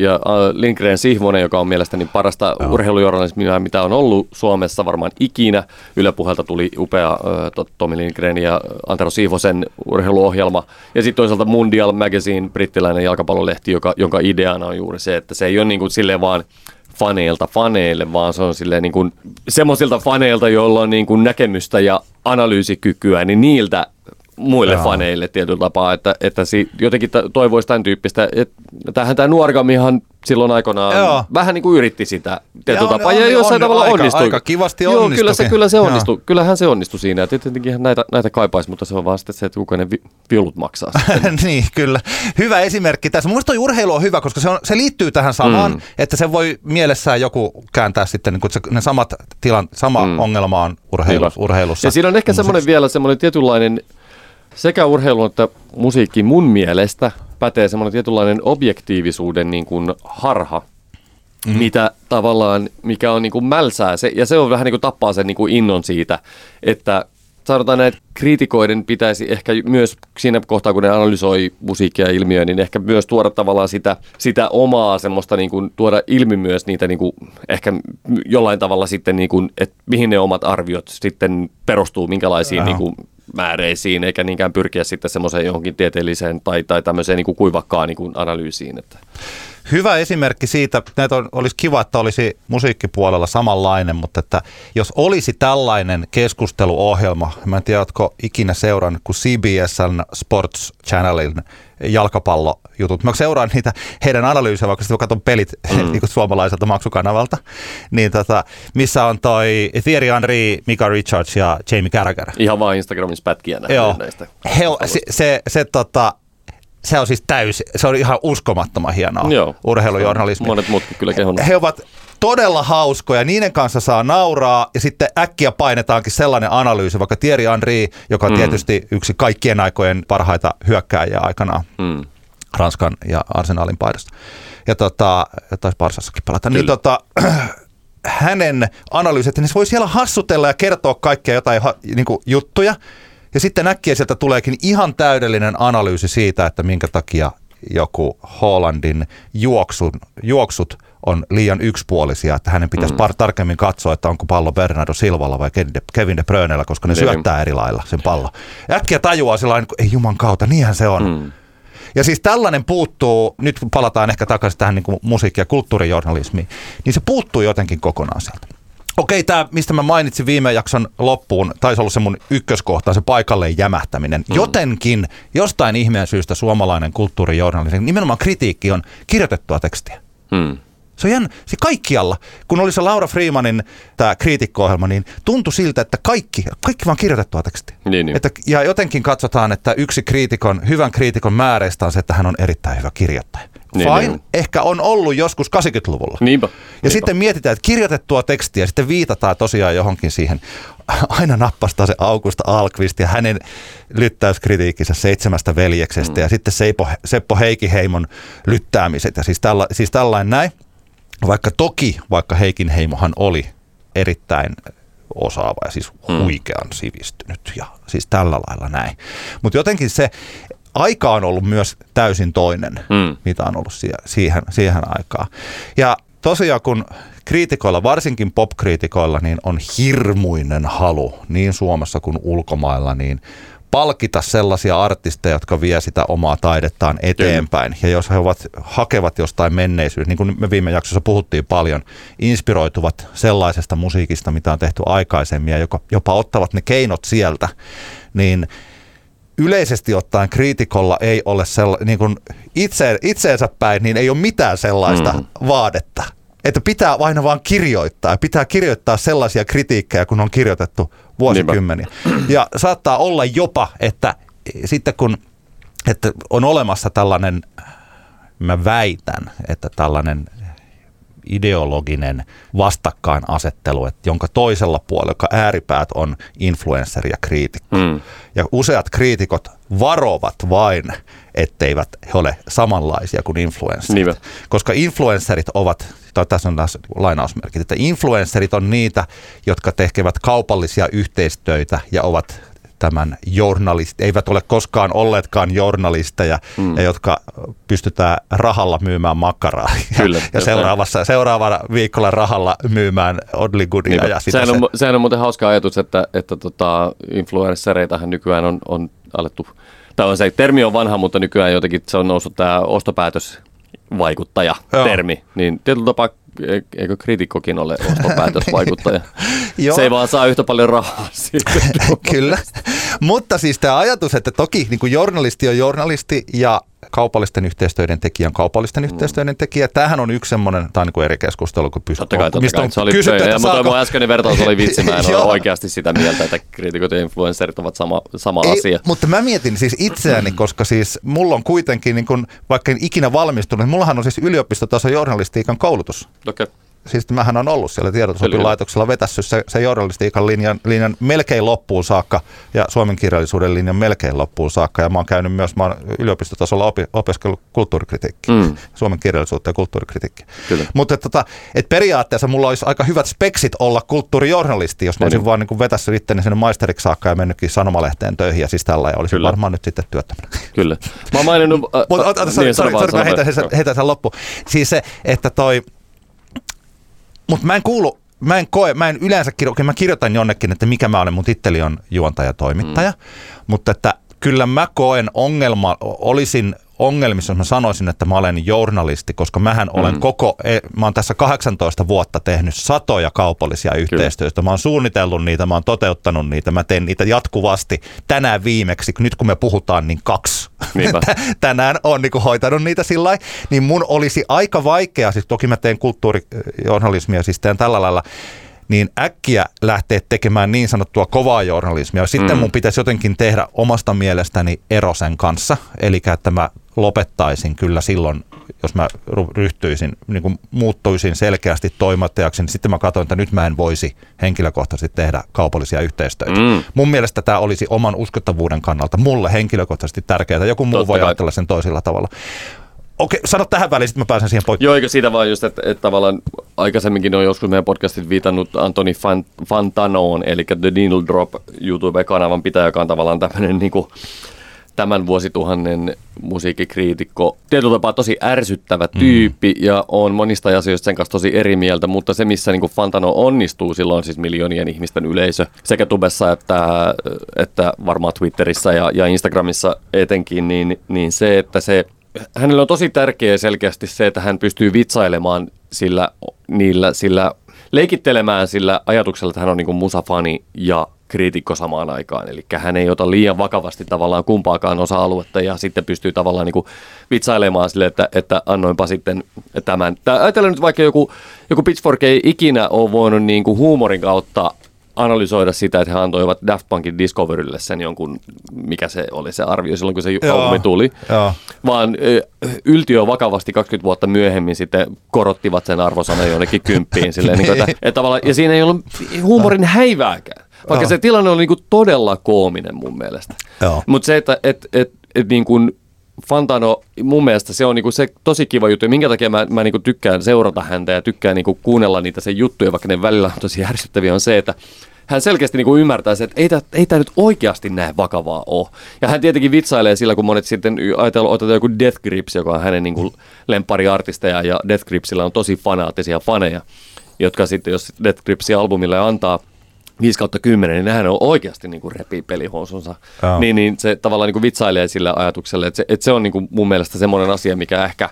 Lindgren Sihvonen, joka on mielestäni parasta urheilujournalismia, mitä on ollut Suomessa varmaan ikinä. Yläpuheelta tuli upea Tomi Lindgren ja Antero Sihvosen urheiluohjelma. Ja sitten toisaalta Mundial Magazine, brittiläinen jalkapallolehti, jonka ideana on juuri se, että se ei ole niin kuin silleen vaan faneilta faneille, vaan se on silleen niin kuin semmoisilta faneilta, joilla on niin kuin näkemystä ja analyysikykyä, niin niiltä muille faneille tietyllä tapaa, että jotenkin toivoisi tämän tyyppistä. Tämähän tämä nuorgamihan silloin aikanaan vähän niin kuin yritti sitä tietyllä tapaa, ja jossain tavalla onnistui. Aika kivasti onnistui. Joo, kyllä se onnistui. Kyllähän se onnistui siinä, ja tietenkin näitä kaipaisi, mutta se on vaan sitten se, että kuka ne viulut maksaa. Niin, kyllä. Hyvä esimerkki tässä. Mun mielestä toi urheilu on hyvä, koska se liittyy tähän samaan, että se voi mielessään joku kääntää sitten, kun ne sama ongelma on urheilussa. Ja siinä on ehkä semmoinen vielä semmoinen tietynlainen, sekä urheilu että musiikki mun mielestä pätee semmoinen tietynlainen objektiivisuuden niin kuin harha, mitä tavallaan, mikä on niin kuin mälsää. Ja se on vähän niin kuin tappaa sen niin kuin innon siitä, että sanotaan näin, että kriitikoiden pitäisi ehkä myös siinä kohtaa, kun ne analysoi musiikkia ja ilmiöä, niin ehkä myös tuoda tavallaan sitä omaa semmoista, niin kuin, tuoda ilmi myös niitä niin kuin, ehkä jollain tavalla sitten, niin kuin, että mihin ne omat arviot sitten perustuu, minkälaisiin niin kuin määreisiin, eikä niinkään pyrkiä sitten semmoiseen johonkin tieteelliseen tai tämmöiseen niin kuin kuivakkaan niin kuin analyysiin. Hyvä esimerkki siitä, että olisi kiva, että olisi musiikkipuolella samanlainen, mutta että jos olisi tällainen keskusteluohjelma, mä en tiedä, oletko ikinä seurannut, kun CBSn Sports Channelin jalkapallojutut. Mä seuraan niitä heidän analyysejä, vaikka sitten katson pelit niin kuin suomalaiselta maksukanavalta, niin missä on toi Thierry Henry, Micah Richards ja Jamie Carragher. Ihan vaan Instagramissa pätkiä näistä. Se on siis se on ihan uskomattoman hienoa urheilujournalismia. Monet muutkin kyllä kehonneet. He ovat todella hauskoja, niiden kanssa saa nauraa ja sitten äkkiä painetaankin sellainen analyysi, vaikka Thierry Henry, joka on tietysti yksi kaikkien aikojen parhaita hyökkääjiä aikanaan Ranskan ja Arsenalin paidasta. Ja taisi Barsassakin pelata. Niin hänen analyysit, niin se voi siellä hassutella ja kertoa kaikkia jotain niin kuin juttuja. Ja sitten äkkiä sieltä tuleekin ihan täydellinen analyysi siitä, että minkä takia joku Haalandin juoksut on liian yksipuolisia, että hänen pitäisi tarkemmin katsoa, että onko pallo Bernardo Silvalla vai Kevin De Bruyneillä, koska ne syöttää eri lailla sen pallon. Äkkiä tajuaa sillain, ei juman kautta, niinhän se on. Ja siis tällainen puuttuu, nyt palataan ehkä takaisin tähän niin kuin musiikki- ja kulttuurijournalismiin, niin se puuttuu jotenkin kokonaan sieltä. Okei, tämä, mistä mä mainitsin viime jakson loppuun, taisi olla se mun ykköskohta, se paikalleen jämähtäminen. Jotenkin, jostain ihmeen syystä suomalainen kulttuurijournalismi, nimenomaan kritiikki on kirjoitettua tekstiä. Se on jännä, se kaikkialla. Kun oli se Laura Frimanin tämä kriitikko-ohjelma, niin tuntui siltä, että kaikki vaan kirjoitettua tekstiä. Niin. Että, ja jotenkin katsotaan, että yksi hyvän kriitikon määreistä on se, että hän on erittäin hyvä kirjoittaja. Niin. Ehkä on ollut joskus 80-luvulla. Niinpä. Sitten mietitään, että kirjoitettua tekstiä ja sitten viitataan tosiaan johonkin siihen. Aina nappastaa se August Ahlqvist ja hänen lyttäyskritiikkinsä 7 veljeksestä ja sitten Seppo Heikinheimon lyttäämiset ja siis tällainen näin. Vaikka Heikinheimohan oli erittäin osaava ja siis huikean sivistynyt ja siis tällä lailla näin. Mutta jotenkin se aika on ollut myös täysin toinen, mitä on ollut siihen aikaan. Ja tosiaan kun kriitikoilla, varsinkin popkriitikoilla, niin on hirmuinen halu niin Suomessa kuin ulkomailla, niin palkita sellaisia artisteja, jotka vie sitä omaa taidettaan eteenpäin. Ja jos he hakevat jostain menneisyydestä, niin kuin me viime jaksossa puhuttiin paljon, inspiroituvat sellaisesta musiikista, mitä on tehty aikaisemmin ja jopa ottavat ne keinot sieltä, niin yleisesti ottaen kriitikolla ei ole niin kuin itseensä päin, niin ei ole mitään sellaista vaadetta. Että pitää aina vaan kirjoittaa ja pitää kirjoittaa sellaisia kritiikkejä, kun on kirjoitettu vuosikymmeniä. Ja saattaa olla jopa, että sitten kun että on olemassa tällainen, mä väitän, että tällainen ideologinen vastakkainasettelu, että jonka toisella puolella, joka ääripäät on influenssari ja kriitikko. Ja useat kriitikot varovat vain, etteivät he ole samanlaisia kuin influenssarit. Niin. Koska influenssarit ovat, tai tässä on lainausmerkit, että influenssarit on niitä, jotka tekevät kaupallisia yhteistyötä ja ovat tämän eivät ole koskaan olleetkaan journalisteja, ja jotka pystytään rahalla myymään makkaraa. Kyllä, ja seuraavana viikolla rahalla myymään Oddly Goodia. Niin, sehän on muuten hauska ajatus, että influenssereitahan nykyään on alettu, tai se termi on vanha, mutta nykyään jotenkin se on noussut tämä ostopäätösvaikuttaja-termi. Niin tietyllä tapaa, eikö kriitikkokin ole ostopäätösvaikuttaja? Se ei vaan saa yhtä paljon rahaa siitä. Kyllä, mutta siis tämä ajatus, että toki niin kuin journalisti on journalisti ja kaupallisten yhteistyöiden tekijä on kaupallisten yhteistyöiden tekijä. Tämähän on yksi semmoinen, tai niin kuin eri keskustelu, kun totta kai. Se oli kysytty, ja mun äskeinen vertaus oli vitsi, mä en ole oikeasti sitä mieltä, että kriitikot ja influencerit ovat sama asia. Mutta mä mietin siis itseäni, koska siis mulla on kuitenkin, niin kun, vaikka en ikinä valmistunut, mullahan on siis yliopistotaso journalistiikan koulutus. Okay. Siis mähän on ollut siellä tiedotusoppilaitoksella vetässyt se journalistiikan linjan melkein loppuun saakka ja suomen kirjallisuuden linjan melkein loppuun saakka. Ja mä oon käynyt myös, mä oon yliopistotasolla opiskellut kulttuurikritiikkiä, suomen kirjallisuutta ja kulttuurikritiikkiä. Mutta periaatteessa mulla olisi aika hyvät speksit olla kulttuurijournalisti, jos mä olisin vaan niin vetässyt itteni sinne maisteriksi saakka ja mennytkin sanomalehteen töihin ja siis tällä ja olisin varmaan nyt sitten työttömänä. Kyllä. Mä oon maininnut... Sori, heitän sen loppuun. Siis se, että toi... Mutta mä kirjoitan jonnekin, että mikä mä olen, mut itteli on juontaja toimittaja, mutta että kyllä mä koen olisin ongelmissa, jos mä sanoisin, että mä olen journalisti, koska mähän olen mä oon tässä 18 vuotta tehnyt satoja kaupallisia yhteistyöstä, mä oon suunnitellut niitä, mä oon toteuttanut niitä, mä teen niitä jatkuvasti tänään viimeksi, nyt kun me puhutaan, niin 2. Tänään on niin hoitanut niitä sillä lailla, niin mun olisi aika vaikea, siis toki mä teen kulttuurijournalismia, siis teen tällä lailla, niin äkkiä lähtee tekemään niin sanottua kovaa journalismia. Sitten mun pitäisi jotenkin tehdä omasta mielestäni ero sen kanssa, eli että mä lopettaisin kyllä silloin, jos mä muuttuisin selkeästi toimittajaksi, niin sitten mä katsoin, että nyt mä en voisi henkilökohtaisesti tehdä kaupallisia yhteistyötä. Mun mielestä tämä olisi oman uskottavuuden kannalta mulle henkilökohtaisesti tärkeää. Joku muu voi ajatella sen toisella tavalla. Okei, sano tähän väliin, sitten mä pääsen siihen poikki. Joo, eikö siitä vaan just, että tavallaan aikaisemminkin on joskus meidän podcastit viitannut Anthony Fantanoon, eli The Needle Drop YouTube-kanavan pitäjä, joka on tavallaan tämmöinen niinku tämän vuosituhannen musiikkikriitikko. Tietyllä tapaa tosi ärsyttävä tyyppi ja on monista asioista sen kanssa tosi eri mieltä, mutta se missä niinku Fantano onnistuu, silloin on siis miljoonien ihmisten yleisö sekä tubessa että varmaan Twitterissä ja Instagramissa etenkin, niin se, että se hänellä on tosi tärkeää selkeästi se, että hän pystyy vitsailemaan sillä leikittelemään sillä ajatuksella, että hän on niinku musafani ja kriitikko samaan aikaan. Eli hän ei ota liian vakavasti tavallaan kumpaakaan osa-aluetta ja sitten pystyy tavallaan niinku vitsailemaan sille, että annoinpa sitten tämän. Ajatellaan nyt vaikka joku Pitchfork ei ikinä ole voinut niinku huumorin kautta analysoida sitä, että he antoivat Daft Punkin Discoverylle sen jonkun, mikä se oli se arvio silloin, kun se albumi tuli. Joo. Vaan yltiö vakavasti 20 vuotta myöhemmin sitten korottivat sen arvosanan jonnekin kymppiin. Silleen, niin kuin, että tavallaan, ja siinä ei ollut huumorin häivääkään, vaikka se tilanne oli niin kuin todella koominen mun mielestä. Mutta se, että niin kuin Fantano, mun mielestä se on niinku se tosi kiva juttu, ja minkä takia mä niinku tykkään seurata häntä ja tykkään niinku kuunnella niitä sen juttuja, vaikka ne välillä on tosi järsyttäviä, on se, että hän selkeästi niinku ymmärtää sen, että ei tää nyt oikeasti näin vakavaa ole. Ja hän tietenkin vitsailee sillä, kun monet sitten otetaan joku Death Grips, joka on hänen niinku lemppariartisteja, ja Death Gripsillä on tosi fanaattisia faneja, jotka sitten, jos Death Gripsia albumille antaa 5/10, niin nehän on oikeasti niin kuin repii pelihousunsa. Niin se tavallaan niin kuin vitsailee sillä ajatuksella, että se on niin kuin mun mielestä semmoinen asia, mikä ehkä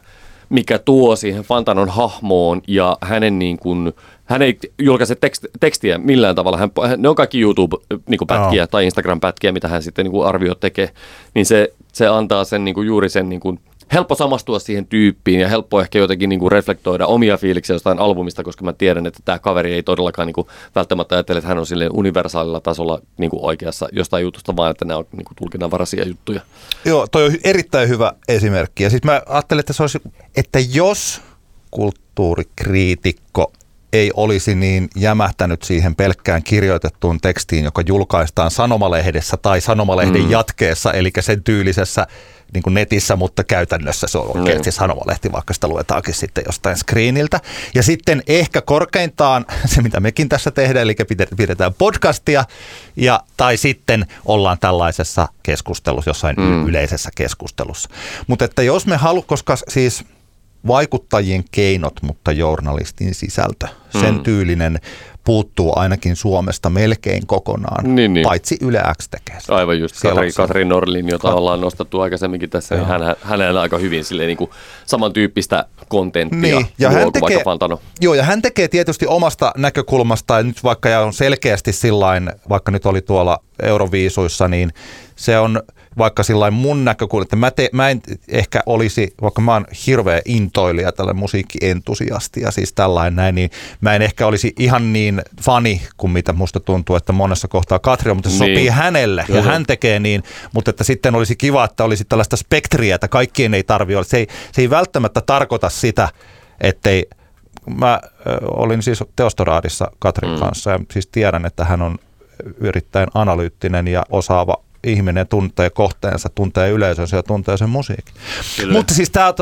tuo siihen Fantanon hahmoon ja hänen niin kuin, hän ei julkaise tekstiä millään tavalla. Ne on kaikki YouTube-pätkiä tai Instagram-pätkiä, mitä hän sitten niin kuin arvio tekee. Niin se antaa sen niin kuin juuri sen niin kuin helppo samastua siihen tyyppiin ja helppo ehkä jotenkin niinku reflektoida omia fiiliksiä jostain albumista, koska mä tiedän, että tämä kaveri ei todellakaan niinku välttämättä ajattele, että hän on silleen universaalilla tasolla niinku oikeassa jostain jutusta, vaan että nämä on niinku tulkinnanvaraisia juttuja. Joo, toi on erittäin hyvä esimerkki. Ja siis mä ajattelin, että se olisi, että jos kulttuurikriitikko ei olisi niin jämähtänyt siihen pelkkään kirjoitettuun tekstiin, joka julkaistaan Sanomalehdessä tai Sanomalehden jatkeessa, eli sen tyylisessä niin kuin netissä, mutta käytännössä se on oikeasti Sanomalehti, vaikka sitä luetaankin sitten jostain screeniltä. Ja sitten ehkä korkeintaan se, mitä mekin tässä tehdään, eli pidetään podcastia, tai sitten ollaan tällaisessa keskustelussa, jossain yleisessä keskustelussa. Mutta että jos me haluamme, koska siis vaikuttajien keinot, mutta journalistin sisältö, sen tyylinen puuttuu ainakin Suomesta melkein kokonaan, paitsi Yle X tekee sitä. Aivan just, Katri Norlin, jota ollaan nostettu aikaisemminkin tässä, niin hänellä aika hyvin silleen niin kuin samantyyppistä kontenttia, ja hän tekee, vaikka Fantano. Joo, ja hän tekee tietysti omasta näkökulmastaan, nyt vaikka ja on selkeästi sillain, vaikka nyt oli tuolla Euroviisuissa, niin se on vaikka sillain mun näkökulma, että mä en ehkä olisi, vaikka mä oon hirveä intoilija, tällainen musiikkientusiasti ja siis tällainen näin, niin mä en ehkä olisi ihan niin fani kuin mitä musta tuntuu, että monessa kohtaa Katri, mutta se sopii hänelle ja hän tekee niin, mutta että sitten olisi kiva, että olisi tällaista spektriä, että kaikkien ei tarvitse olla. Se ei välttämättä tarkoita sitä, ettei. Mä olin siis teostoraadissa Katrin kanssa ja siis tiedän, että hän on erittäin analyyttinen ja osaava ihminen, tuntee kohteensa, tuntee yleisönsä ja tuntee sen musiikin. Kyllä. Mutta siis tämä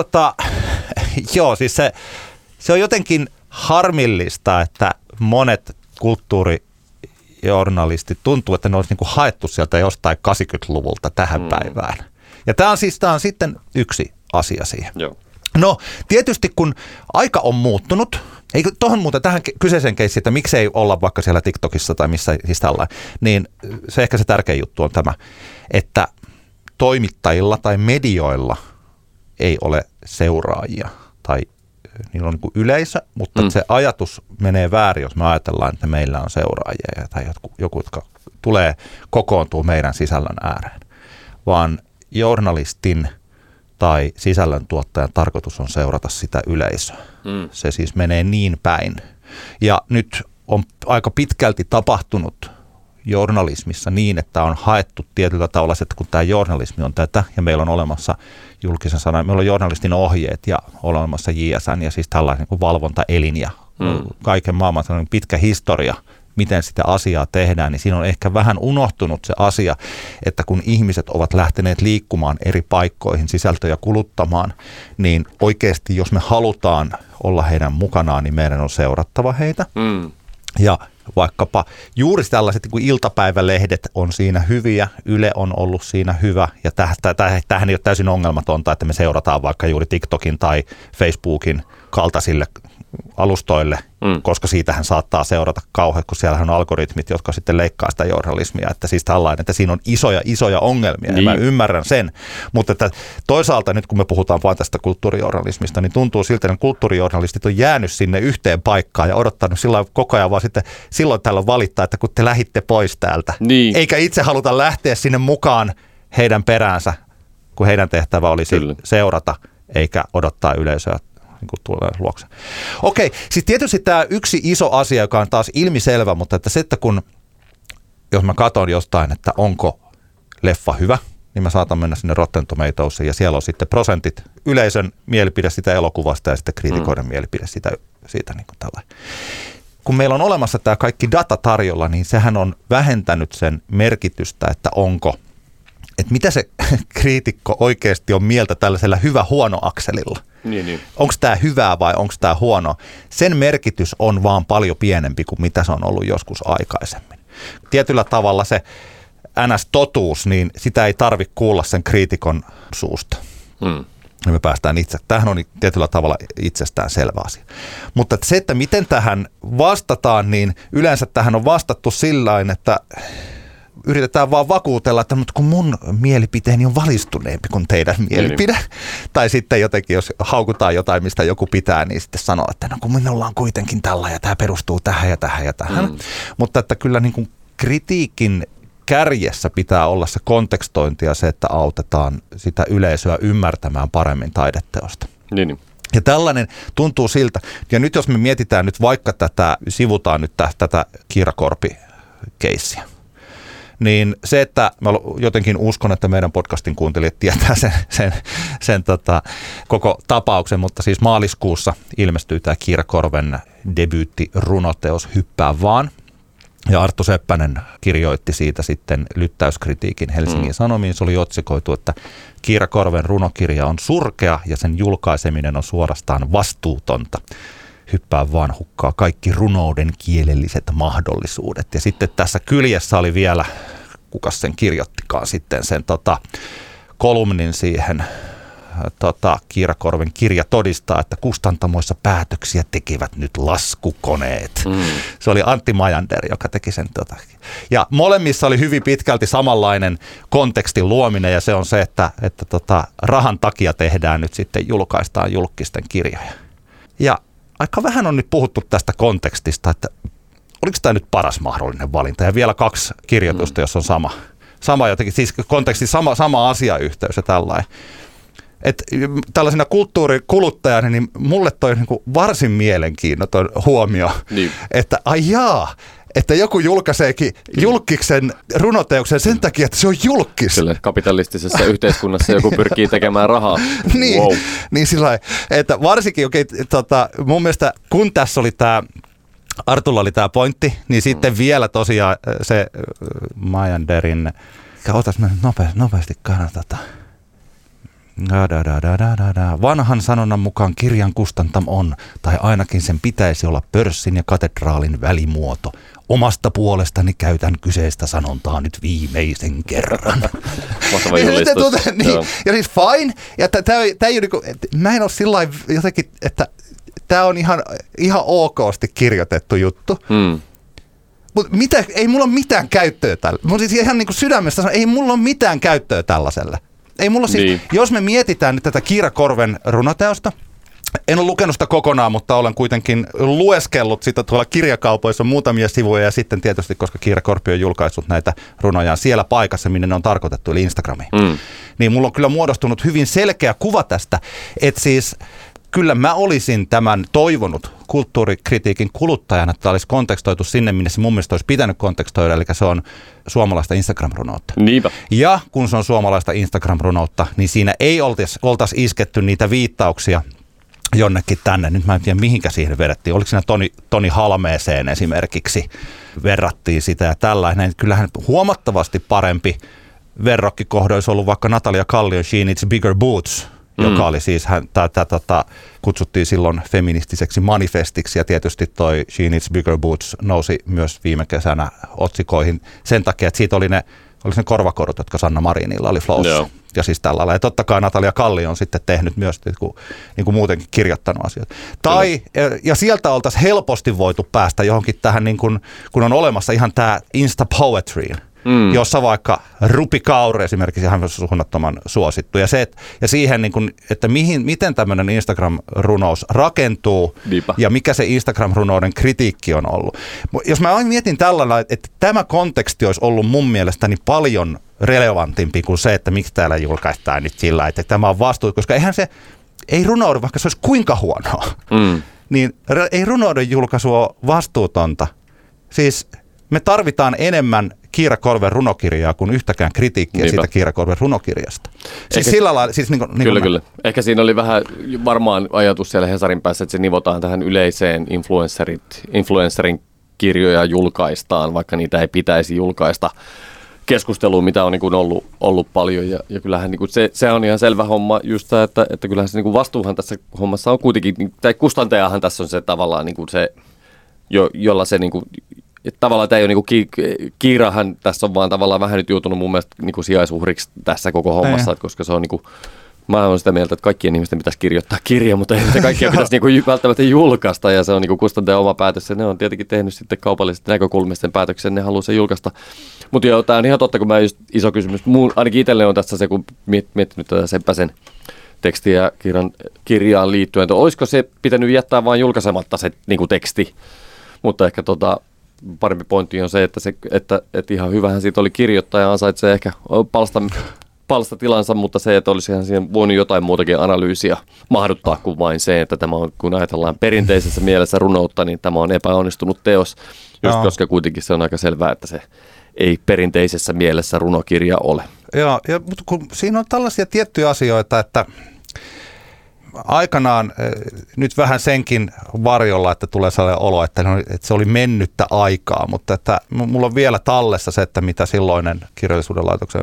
siis se on jotenkin harmillista, että monet kulttuurijournalistit tuntuu, että ne olisi niinku haettu sieltä jostain 80-luvulta tähän päivään. Ja tämä on sitten yksi asia siihen. Joo. No tietysti kun aika on muuttunut, eikö tuohon muuta tähän kyseiseen keissiin, että miksei olla vaikka siellä TikTokissa tai missä siis tällä, niin se ehkä se tärkeä juttu on tämä, että toimittajilla tai medioilla ei ole seuraajia tai niillä on niin kuin yleisö, mutta se ajatus menee väärin, jos me ajatellaan, että meillä on seuraajia tai joku, jotka tulee kokoontuu meidän sisällön ääreen, vaan journalistin tai sisällöntuottajan tarkoitus on seurata sitä yleisöä. Se siis menee niin päin. Ja nyt on aika pitkälti tapahtunut journalismissa niin, että on haettu tietyllä tavalla, että kun tämä journalismi on tätä, ja meillä on olemassa julkisen sanan, meillä on journalistin ohjeet, ja on olemassa JSN, ja siis tällainen valvontaelin, ja kaiken maailman pitkä historia, miten sitä asiaa tehdään, niin siinä on ehkä vähän unohtunut se asia, että kun ihmiset ovat lähteneet liikkumaan eri paikkoihin sisältöjä kuluttamaan, niin oikeasti jos me halutaan olla heidän mukanaan, niin meidän on seurattava heitä. Mm. Ja vaikkapa juuri tällaiset niin kuin iltapäivälehdet on siinä hyviä, Yle on ollut siinä hyvä ja tämähän ei ole täysin ongelmatonta, että me seurataan vaikka juuri TikTokin tai Facebookin kaltaisille alustoille, koska siitähän saattaa seurata kauhean, kun siellähän on algoritmit, jotka sitten leikkaa sitä journalismia, että siis tällainen, että siinä on isoja ongelmia niin. Ja mä ymmärrän sen, mutta että toisaalta nyt kun me puhutaan vain tästä kulttuurijournalismista, niin tuntuu siltä, että kulttuurijournalistit on jäänyt sinne yhteen paikkaan ja odottanut sillä koko ajan vaan sitten silloin täällä valittaa, että kun te lähditte pois täältä, niin. Eikä itse haluta lähteä sinne mukaan heidän peräänsä, kun heidän tehtävä olisi seurata eikä odottaa yleisöä. Niin tulee luokse. Okei, siis tietysti tämä yksi iso asia, joka on taas ilmiselvä, mutta että se, että kun, jos mä katson jostain, että onko leffa hyvä, niin mä saatan mennä sinne Rotten Tomatoesiin ja siellä on sitten prosentit yleisön mielipide sitä elokuvasta ja sitten kriitikoiden mielipide siitä niin kuin tällainen. Kun meillä on olemassa tämä kaikki data tarjolla, niin sehän on vähentänyt sen merkitystä, että onko, että mitä se kriitikko oikeasti on mieltä tällaisella hyvä-huono-akselilla. Niin. Onko tämä hyvää vai onko tämä huono? Sen merkitys on vaan paljon pienempi kuin mitä se on ollut joskus aikaisemmin. Tietyllä tavalla se NS-totuus, niin sitä ei tarvitse kuulla sen kriitikon suusta. Me päästään itse. Tämähän on tietyllä tavalla itsestään selvä asia. Mutta se, että miten tähän vastataan, niin yleensä tähän on vastattu sillain, että yritetään vaan vakuutella, että kun mun mielipiteeni on valistuneempi kuin teidän mielipide. Niin. Tai sitten jotenkin, jos haukutaan jotain, mistä joku pitää, niin sitten sanoo, että no kun minulla on kuitenkin tällä ja tämä perustuu tähän ja tähän ja tähän. Mutta että kyllä niin kuin kritiikin kärjessä pitää olla se kontekstointi ja se, että autetaan sitä yleisöä ymmärtämään paremmin taideteosta. Niin. Ja tällainen tuntuu siltä. Ja nyt jos me mietitään nyt vaikka sivutaan nyt tätä Kiira Korpi-keissiä. Niin se, että mä jotenkin uskon, että meidän podcastin kuuntelijat tietää sen koko tapauksen, mutta siis maaliskuussa ilmestyy tämä Kiira Korven debyyttirunoteos Hyppää vaan. Ja Arttu Seppänen kirjoitti siitä sitten lyttäyskritiikin Helsingin Sanomiin. Se oli otsikoitu, että Kiira Korven runokirja on surkea ja sen julkaiseminen on suorastaan vastuutonta. Hyppää vaan hukkaa kaikki runouden kielelliset mahdollisuudet. Ja sitten tässä kyljessä oli vielä, kuka sen kirjoittikaan sitten, sen kolumnin siihen Kiira Korven kirja todistaa, että kustantamoissa päätöksiä tekevät nyt laskukoneet. Se oli Antti Majander, joka teki sen. Ja molemmissa oli hyvin pitkälti samanlainen kontekstin luominen ja se on se, että rahan takia tehdään nyt sitten, julkaistaan julkisten kirjoja. Ja aika vähän on nyt puhuttu tästä kontekstista, että oliko tämä nyt paras mahdollinen valinta. Ja vielä 2 kirjoitusta, jos on sama jotenkin, siis konteksti sama asiayhteys ja tällainen. Et tällaisena kulttuurikuluttajana, niin mulle toi niinku varsin mielenkiintoinen huomio, niin. Että ajaa, että joku julkaiseekin julkkiksen runoteoksen sen takia, että se on julkkis. Sille kapitalistisessa yhteiskunnassa joku pyrkii tekemään rahaa. Niin, wow. Niin sillä että varsinkin, mun mielestä kun tässä oli Artulla oli tämä pointti, niin sitten vielä tosiaan se Majanderin, otas mä nopeasti Vanhan sanonnan mukaan kirjan kustantamo on, tai ainakin sen pitäisi olla pörssin ja katedraalin välimuoto. Omasta puolestani käytän kyseistä sanontaa nyt viimeisen kerran. Mahtava julistus. Niin. Ja siis fine. Ja tää ei ole niinku, mä en ole sillain jotenkin, että tää on ihan okosti kirjoitettu juttu. Mutta ei mulla ole mitään käyttöä tällä. Mun siis ihan niinku sydämestä sanon, ei mulla ole mitään käyttöä tällaiselle. Ei mulla niin. Jos me mietitään nyt tätä Kiira Korven runoteosta, en ole lukenut sitä kokonaan, mutta olen kuitenkin lueskellut sitä tuolla kirjakaupoissa muutamia sivuja ja sitten tietysti, koska Kiira Korpi on julkaissut näitä runojaan siellä paikassa, minne ne on tarkoitettu, eli Instagramiin, niin mulla on kyllä muodostunut hyvin selkeä kuva tästä, että siis kyllä mä olisin tämän toivonut kulttuurikritiikin kuluttajana, että tämä olisi kontekstoitu sinne, minne se mun mielestä olisi pitänyt kontekstoida, eli se on suomalaista Instagram-runoutta. Niinpä. Ja kun se on suomalaista Instagram-runoutta, niin siinä ei oltaisi isketty niitä viittauksia jonnekin tänne. Nyt mä en tiedä, mihinkä siihen vedettiin. Oliko siinä Toni Halmeeseen esimerkiksi? Verrattiin sitä ja tällainen. Kyllähän huomattavasti parempi verrokkikohde olisi ollut vaikka Natalia Kallion She Needs Bigger Boots, joka oli siis, tätä kutsuttiin silloin feministiseksi manifestiksi, ja tietysti toi She Needs Bigger Boots nousi myös viime kesänä otsikoihin sen takia, että siitä oli ne korvakorut, jotka Sanna Marinilla oli Flowssa. Yeah. Ja siis tällä lailla. Ja totta kai Natalia Kallio on sitten tehnyt myös, niin kuin muutenkin kirjoittanut asioita. Tai, ja sieltä oltaisiin helposti voitu päästä johonkin tähän, niin kuin, kun on olemassa ihan tämä Insta-poetryin, jossa vaikka Rupi Kaur esimerkiksi ihan suunnattoman suosittu. Ja, siihen, niin kuin, että miten tämmöinen Instagram-runous rakentuu ja mikä se Instagram-runouden kritiikki on ollut. Jos mä aina mietin tällä lailla, että tämä konteksti olisi ollut mun mielestäni paljon relevantimpi kuin se, että miksi täällä julkaistaan nyt sillä, että tämä on vastuut, koska eihän se ei runoudu, vaikka se olisi kuinka huonoa, niin ei runouden julkaisu ole vastuutonta. Siis me tarvitaan enemmän Kiira Korven runokirjaa kuin yhtäkään kritiikkiä siitä Kiira Korven runokirjasta. Siis sillä lailla, siis kyllä. Ehkä siinä oli vähän varmaan ajatus siellä Hesarin päässä, että se nivotaan tähän yleiseen influencerin kirjoja julkaistaan, vaikka niitä ei pitäisi julkaista. Keskustelua, mitä on niin kuin ollut paljon, ja kyllähän niin kuin se on ihan selvä homma just tämä, että kyllähän se niin kuin vastuuhan tässä hommassa on kuitenkin, tai kustantajahan tässä on se tavallaan niin kuin se, jolla se niin kuin, tavallaan tämä ei ole niin kuin, Kiirahan tässä on vaan tavallaan vähän nyt joutunut mun mielestä niin kuin sijaisuhriksi tässä koko hommassa, että koska se on niin kuin, mä oon sitä mieltä, että kaikkien ihmisten pitäisi kirjoittaa kirja, mutta ei niitä kaikkia pitäisi niinku välttämättä julkaista, ja se on niinku kustantajan oma päätös, ja ne on tietenkin tehnyt sitten kaupallisesta näkökulmista sen päätöksen, ne haluaa sen julkaista. Mutta joo, tämä on ihan totta, kun mä just iso kysymys, ainakin itselle on tässä se, kun miettinyt tätä Seppäsen tekstiä ja kirjaan liittyen, että olisiko se pitänyt jättää vain julkaisematta se niinku teksti, mutta ehkä parempi pointti on se, että ihan hyvähän siitä oli kirjoittaja, ansaitsee ehkä palstatilansa, mutta se, että olisihan siihen voinut jotain muutakin analyysiä mahduttaa kuin vain se, että tämä on, kun ajatellaan perinteisessä mielessä runoutta, niin tämä on epäonnistunut teos, just koska kuitenkin se on aika selvää, että se ei perinteisessä mielessä runokirja ole. Joo, mutta kun siinä on tällaisia tiettyjä asioita, että aikanaan nyt vähän senkin varjolla, että tulee sellainen olo, että se oli mennyttä aikaa, mutta että mulla on vielä tallessa se, että mitä silloinen kirjallisuuden laitoksen,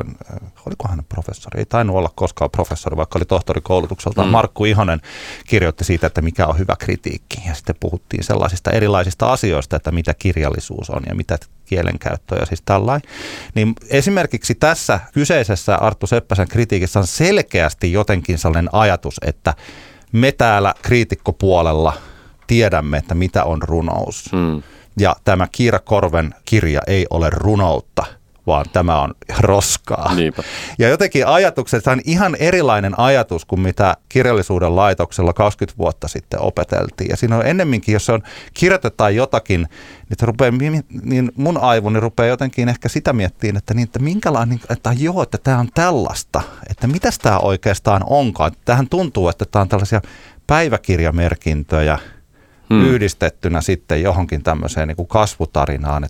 oliko hän professori, ei tainnut olla koskaan professori, vaikka oli tohtorikoulutukselta, Markku Ihonen kirjoitti siitä, että mikä on hyvä kritiikki, ja sitten puhuttiin sellaisista erilaisista asioista, että mitä kirjallisuus on ja mitä kielenkäyttö ja siis tällainen. Niin esimerkiksi tässä kyseisessä Arttu Seppäsen kritiikissä on selkeästi jotenkin sellainen ajatus, että me täällä kriitikkopuolella tiedämme, että mitä on runous. Ja tämä Kiira Korven kirja ei ole runoutta, vaan tämä on roskaa. Niinpä. Ja jotenkin ajatukset, se on ihan erilainen ajatus kuin mitä kirjallisuuden laitoksella 20 vuotta sitten opeteltiin. Ja siinä on ennemminkin, jos on, kirjoitetaan jotakin, niin mun aivoni rupeaa jotenkin ehkä sitä miettiin, että minkälainen, että joo, että tämä on tällaista, että mitäs tämä oikeastaan onkaan. Tähän tuntuu, että tämä on tällaisia päiväkirjamerkintöjä yhdistettynä sitten johonkin tämmöiseen niin kuin kasvutarinaan,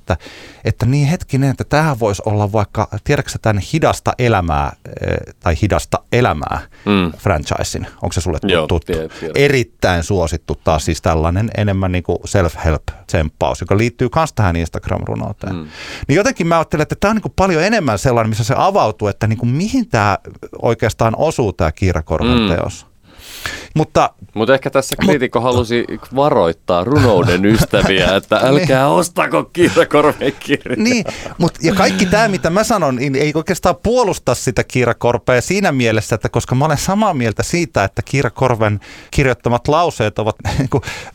että niin hetkinen, että tämähän voisi olla vaikka, tiedätkö tämän hidasta elämää franchisein, onko se sulle tuttu? Joo, erittäin suosittu taas siis tällainen enemmän niin kuin self-help-tsemppaus, joka liittyy myös tähän Instagram-runouteen. Niin jotenkin mä ajattelen, että tämä on niin kuin paljon enemmän sellainen, missä se avautuu, että niin kuin mihin tämä oikeastaan osuu tämä Kiira Korven teos. Mutta ehkä tässä kriitikko halusi varoittaa runouden ystäviä, että älkää ostako Kiira Korven kirjaa. Niin, ja kaikki tämä, mitä mä sanon, ei oikeastaan puolusta sitä Kiira Korpea siinä mielessä, että koska mä olen samaa mieltä siitä, että Kiira Korven kirjoittamat lauseet ovat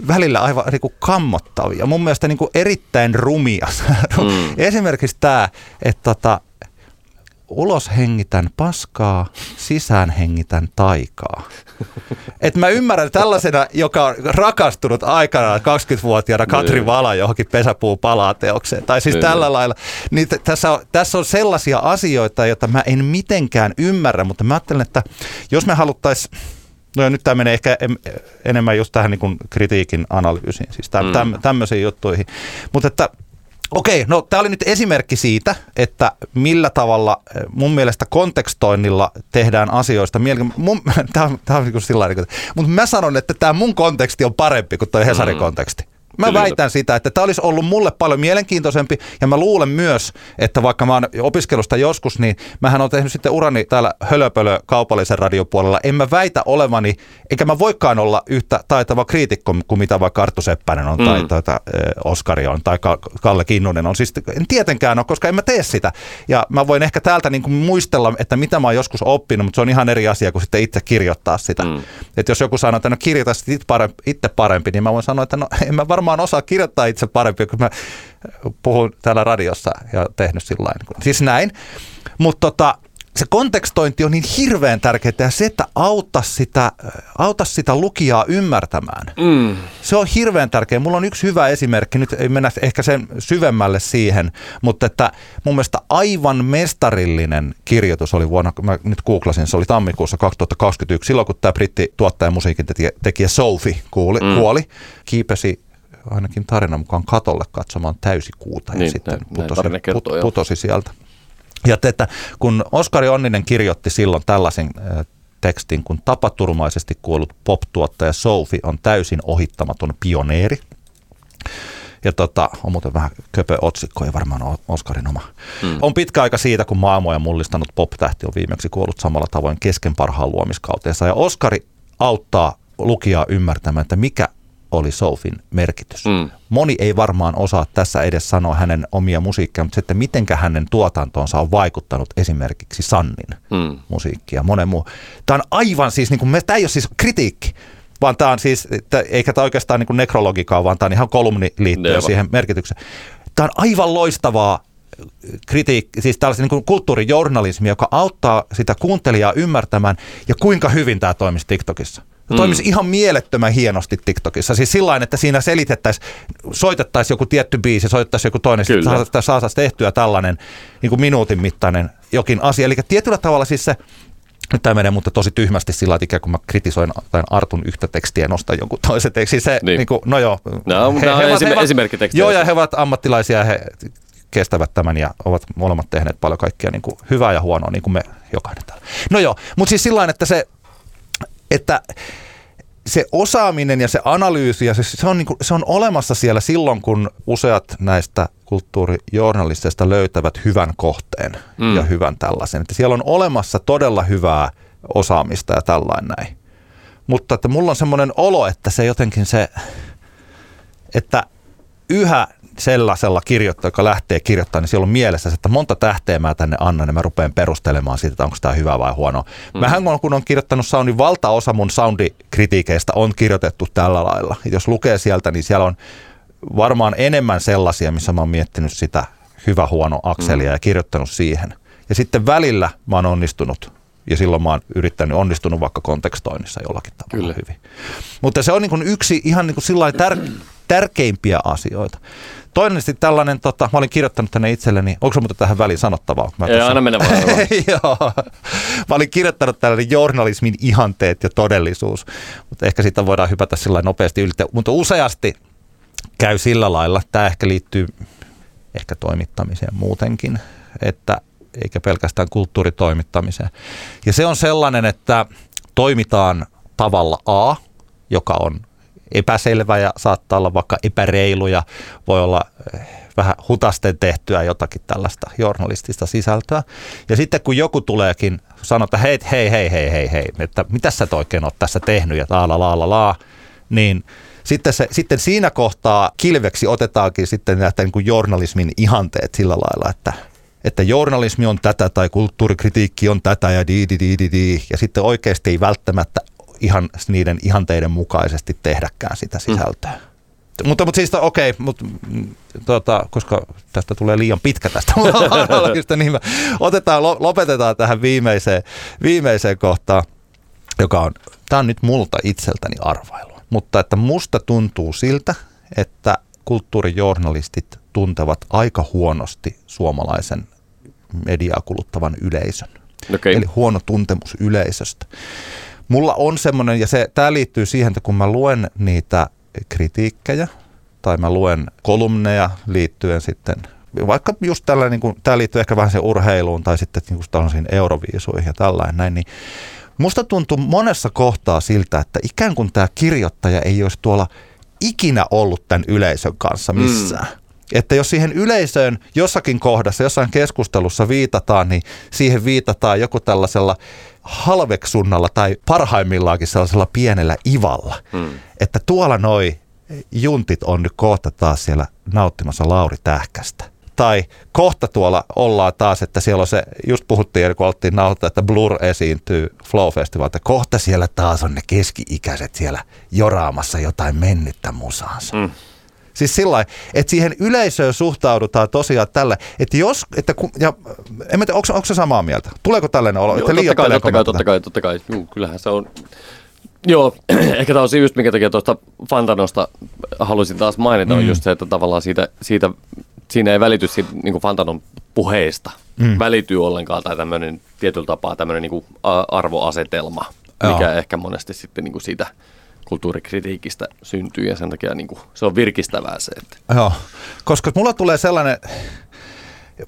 välillä aivan kammottavia. Mun mielestä erittäin rumia. Esimerkiksi tämä, että ulos hengitän paskaa, sisään hengitän taikaa. Et mä ymmärrän tällaisena, joka on rakastunut aikanaan 20-vuotiaana Katri Vala johonkin pesäpuun palaateokseen. Tai siis tällä lailla. Niin tässä on sellaisia asioita, joita mä en mitenkään ymmärrä, mutta mä ajattelen, että jos me haluttaisiin, no nyt tämä menee ehkä enemmän just tähän niin kuin kritiikin analyysiin, siis tämmöisiin juttuihin, mutta että Okei, no tämä oli nyt esimerkki siitä, että millä tavalla mun mielestä kontekstoinnilla tehdään asioista. Tämä on niin kuin sillä tavalla, mutta mä sanon, että tämä mun konteksti on parempi kuin toi Hesarin konteksti. Mä väitän sitä, että tämä olisi ollut mulle paljon mielenkiintoisempi, ja mä luulen myös, että vaikka mä oon opiskelusta joskus, niin mähän oon tehnyt sitten urani täällä hölöpölö kaupallisen radiopuolella. En mä väitä olevani, eikä mä voikaan olla yhtä taitava kriitikko kuin mitä vaikka Arttu Seppänen on tai Oskari on tai Kalle Kinnunen on. Siis en tietenkään ole, koska en mä tee sitä. Ja mä voin ehkä täältä niin kuin muistella, että mitä mä oon joskus oppinut, mutta se on ihan eri asia kuin sitten itse kirjoittaa sitä. Että jos joku sanoo, että no kirjoita itse parempi, niin mä voin sanoa, että no en mä varmaan osaa kirjoittaa itse parempi, kun mä puhun täällä radiossa ja tehnyt sillain. Siis näin. Mutta se kontekstointi on niin hirveän tärkeää, ja se, että auta sitä lukijaa ymmärtämään. Se on hirveän tärkeää. Mulla on yksi hyvä esimerkki, nyt ei mennä ehkä sen syvemmälle siihen, mutta että mun mielestä aivan mestarillinen kirjoitus oli vuonna, mä nyt googlasin, se oli tammikuussa 2021, silloin kun tämä brittituottaja musiikin tekijä Sophie kuoli, kiipesi ainakin tarinan mukaan katolle katsomaan täysikuuta, ja niin, sitten putosi sieltä. Ja että kun Oskari Onninen kirjoitti silloin tällaisen tekstin, kun tapaturmaisesti kuollut pop-tuottaja Sophie on täysin ohittamaton pioneeri. Ja on muuten vähän köpö otsikko, ei varmaan ole Oskarin oma. On pitkä aika siitä, kun maailmoja mullistanut pop-tähti on viimeksi kuollut samalla tavoin kesken parhaan luomiskautensa. Ja Oskari auttaa lukijaa ymmärtämään, että mikä oli Sophin merkitys. Moni ei varmaan osaa tässä edes sanoa hänen omia musiikkia, mutta sitten mitenkä hänen tuotantonsa on vaikuttanut esimerkiksi Sannin musiikkia, monen muu. Tämä on aivan siis, niin kuin, tämä ei ole siis kritiikki, vaan tämä on siis, eikä tämä oikeastaan niin kuin nekrologikaa, vaan tämä on ihan kolumni liittyen siihen merkitykseen. Tämä on aivan loistavaa kritiikki, siis tällaista niin kuin kulttuurijournalismia, joka auttaa sitä kuuntelijaa ymmärtämään, ja kuinka hyvin tämä toimisi TikTokissa. Toimisi ihan mielettömän hienosti TikTokissa. Siis sillain, että siinä selitettäisiin, soitettaisiin joku tietty biisi, soitettaisiin joku toinen, saataisiin tehtyä tällainen niin kuin minuutin mittainen jokin asia. Eli tietyllä tavalla siis se, nyt tämä menee mutta tosi tyhmästi sillä tavalla, kun mä kritisoin tämän Artun yhtä tekstiä ja nostan jonkun toisen tekstin. Se, niin kuin, no joo. No, he ovat esimerkkitekstejä. Joo, ja he ovat ammattilaisia ja he kestävät tämän ja ovat molemmat tehneet paljon kaikkea niin kuin hyvää ja huonoa, niin kuin me jokainen täällä. No joo, mutta siis sillain, että se osaaminen ja se analyysi, ja se on olemassa siellä silloin, kun useat näistä kulttuurijournalisteista löytävät hyvän kohteen ja hyvän tällaisen. Että siellä on olemassa todella hyvää osaamista ja tällainen näin. Mutta että mulla on semmoinen olo, että se jotenkin se, että yhä sellaisella kirjoittajalla, joka lähtee kirjoittamaan, niin siellä on mielessä, että monta tähteä mä tänne annan, ja mä rupean perustelemaan siitä, että onko tämä hyvä vai huono. Mähän kun on kirjoittanut soundin, valtaosa mun soundikritiikeistä on kirjoitettu tällä lailla. Jos lukee sieltä, niin siellä on varmaan enemmän sellaisia, missä mä oon miettinyt sitä hyvä-huono akselia ja kirjoittanut siihen. Ja sitten välillä mä oon onnistunut, ja silloin mä oon yrittänyt onnistunut vaikka kontekstoinnissa jollakin tavalla hyvin. Mutta se on niin kuin yksi ihan niin kuin sillain tärkeimpiä asioita. Toinen sitten tällainen, mä olin kirjoittanut tänne itselleni, onko se muuten tähän väliin sanottavaa? Ei, aina mennä vaan. Joo. Mä olin kirjoittanut tällainen journalismin ihanteet ja todellisuus, mutta ehkä siitä voidaan hypätä sillä nopeasti yli. Mutta useasti käy sillä lailla, tämä ehkä liittyy ehkä toimittamiseen muutenkin, että eikä pelkästään kulttuuritoimittamiseen. Ja se on sellainen, että toimitaan tavalla A, joka on epäselvä ja saattaa olla vaikka epäreilu ja voi olla vähän hutasten tehtyä jotakin tällaista journalistista sisältöä. Ja sitten kun joku tuleekin sanoo, että hei, että mitä sä oikein oot tässä tehnyt ja niin sitten siinä kohtaa kilveksi otetaankin sitten näitä niin kuin journalismin ihanteet sillä lailla, että journalismi on tätä tai kulttuurikritiikki on tätä ja ja sitten oikeasti ei välttämättä ihan niiden ihanteiden mukaisesti tehdäkään sitä sisältöä. Mutta siis koska tästä tulee liian pitkä tästä analogista, niin lopetetaan tähän viimeiseen kohtaan, tämä on nyt multa itseltäni arvailu. Mutta että musta tuntuu siltä, että kulttuurijournalistit tuntevat aika huonosti suomalaisen mediaa kuluttavan yleisön. Okay. Eli huono tuntemus yleisöstä. Mulla on semmoinen, ja tämä liittyy siihen, että kun mä luen niitä kritiikkejä, tai mä luen kolumneja liittyen sitten, vaikka just tällä, niin kuin, tämä liittyy ehkä vähän sen urheiluun tai sitten niin kuin tällaisiin euroviisuihin ja tällainen näin, niin musta tuntuu monessa kohtaa siltä, että ikään kuin tämä kirjoittaja ei olisi tuolla ikinä ollut tämän yleisön kanssa missään. Mm. Että jos siihen yleisöön jossakin kohdassa, jossain keskustelussa viitataan, niin siihen viitataan joku tällaisella halveksunnalla tai parhaimmillaankin sellaisella pienellä ivalla. Mm. Että tuolla noi juntit on nyt kohta taas siellä nauttimassa Lauri Tähkästä. Tai kohta tuolla ollaan taas, että siellä on se, just puhuttiin, kun oltiin nauhoittaa, että Blur esiintyy Flow-festivaali, että kohta siellä taas on ne keski-ikäiset siellä joraamassa jotain mennyttä musaansa. Mm. Siis sillain, että siihen yleisöön suhtaudutaan tosiaan tällä, että jos, että kun, ja en mä tiedä, onko se samaa mieltä? Tuleeko tällainen olo? Joo, totta kai. Juu, kyllähän se on. Joo, ehkä tämä on se just, minkä takia tuosta Fantanosta halusin taas mainita, on just se, että tavallaan siitä siinä ei välity siitä, niin kuin Fantanon puheista, välityy ollenkaan tai tämmöinen tietyllä tapaa tämmöinen niin kuin arvoasetelma, mikä ehkä monesti sitten niin kuin siitä kulttuurikritiikistä syntyy ja sen takia niin kuin, se on virkistävää se. Että. Joo, koska mulla tulee sellainen,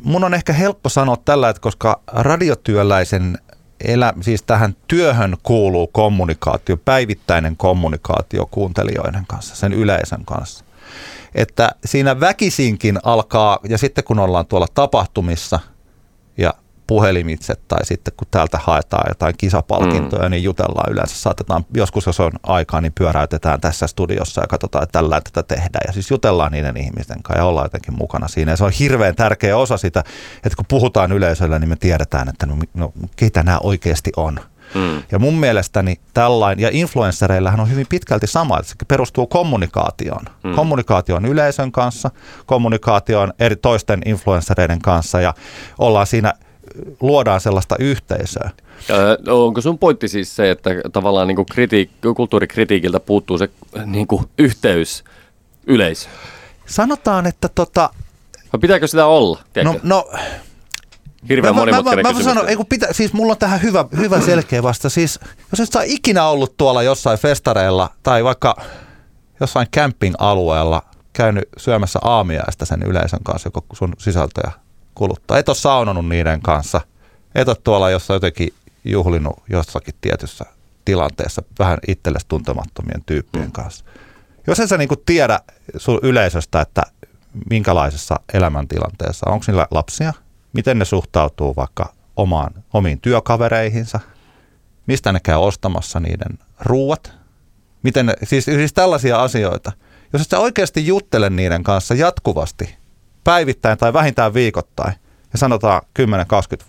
mun on ehkä helppo sanoa tällä, että koska radiotyöläisen siis tähän työhön kuuluu kommunikaatio, päivittäinen kommunikaatio kuuntelijoiden kanssa, sen yleisön kanssa. Että siinä väkisinkin alkaa, ja sitten kun ollaan tuolla tapahtumissa ja puhelimitse tai sitten kun täältä haetaan jotain kisapalkintoja, niin jutellaan yleensä. Saatetaan, joskus jos on aikaa, niin pyöräytetään tässä studiossa ja katsotaan, että tällä tätä tehdään. Ja siis jutellaan niiden ihmisten kanssa ja ollaan jotenkin mukana siinä. Ja se on hirveän tärkeä osa sitä, että kun puhutaan yleisöllä, niin me tiedetään, että no keitä nämä oikeasti on. Mm. Ja mun mielestäni tällainen, ja influenssereillähän on hyvin pitkälti sama, että se perustuu kommunikaatioon. Kommunikaatioon yleisön kanssa, kommunikaatioon eri toisten influenssereiden kanssa ja ollaan siinä, luodaan sellaista yhteisöä. Onko sun pointti siis se, että tavallaan niin kuin kulttuurikritiikiltä puuttuu se niin kuin yhteys yleisöön? Sanotaan, että pitääkö sitä olla? No hirveän monimutkainen kysymys. Siis mulla on tähän hyvä selkeä vasta. Siis, jos et saa ikinä ollut tuolla jossain festareilla tai vaikka jossain camping-alueella käynyt syömässä aamiaista sen yleisön kanssa, joka sun sisältöjä kuluttaa. Et ole saunonut niiden kanssa. Et ole tuolla jossain jotenkin juhlinut jossakin tietyssä tilanteessa vähän itsellesi tuntemattomien tyyppien kanssa. Jos et sä niinku tiedä sun yleisöstä, että minkälaisessa elämäntilanteessa, onko niillä lapsia? Miten ne suhtautuu vaikka omiin työkavereihinsa? Mistä ne käy ostamassa niiden ruuat? Miten ne, siis tällaisia asioita. Jos et sä oikeasti juttele niiden kanssa jatkuvasti, päivittäin tai vähintään viikoittain, ja sanotaan 10-20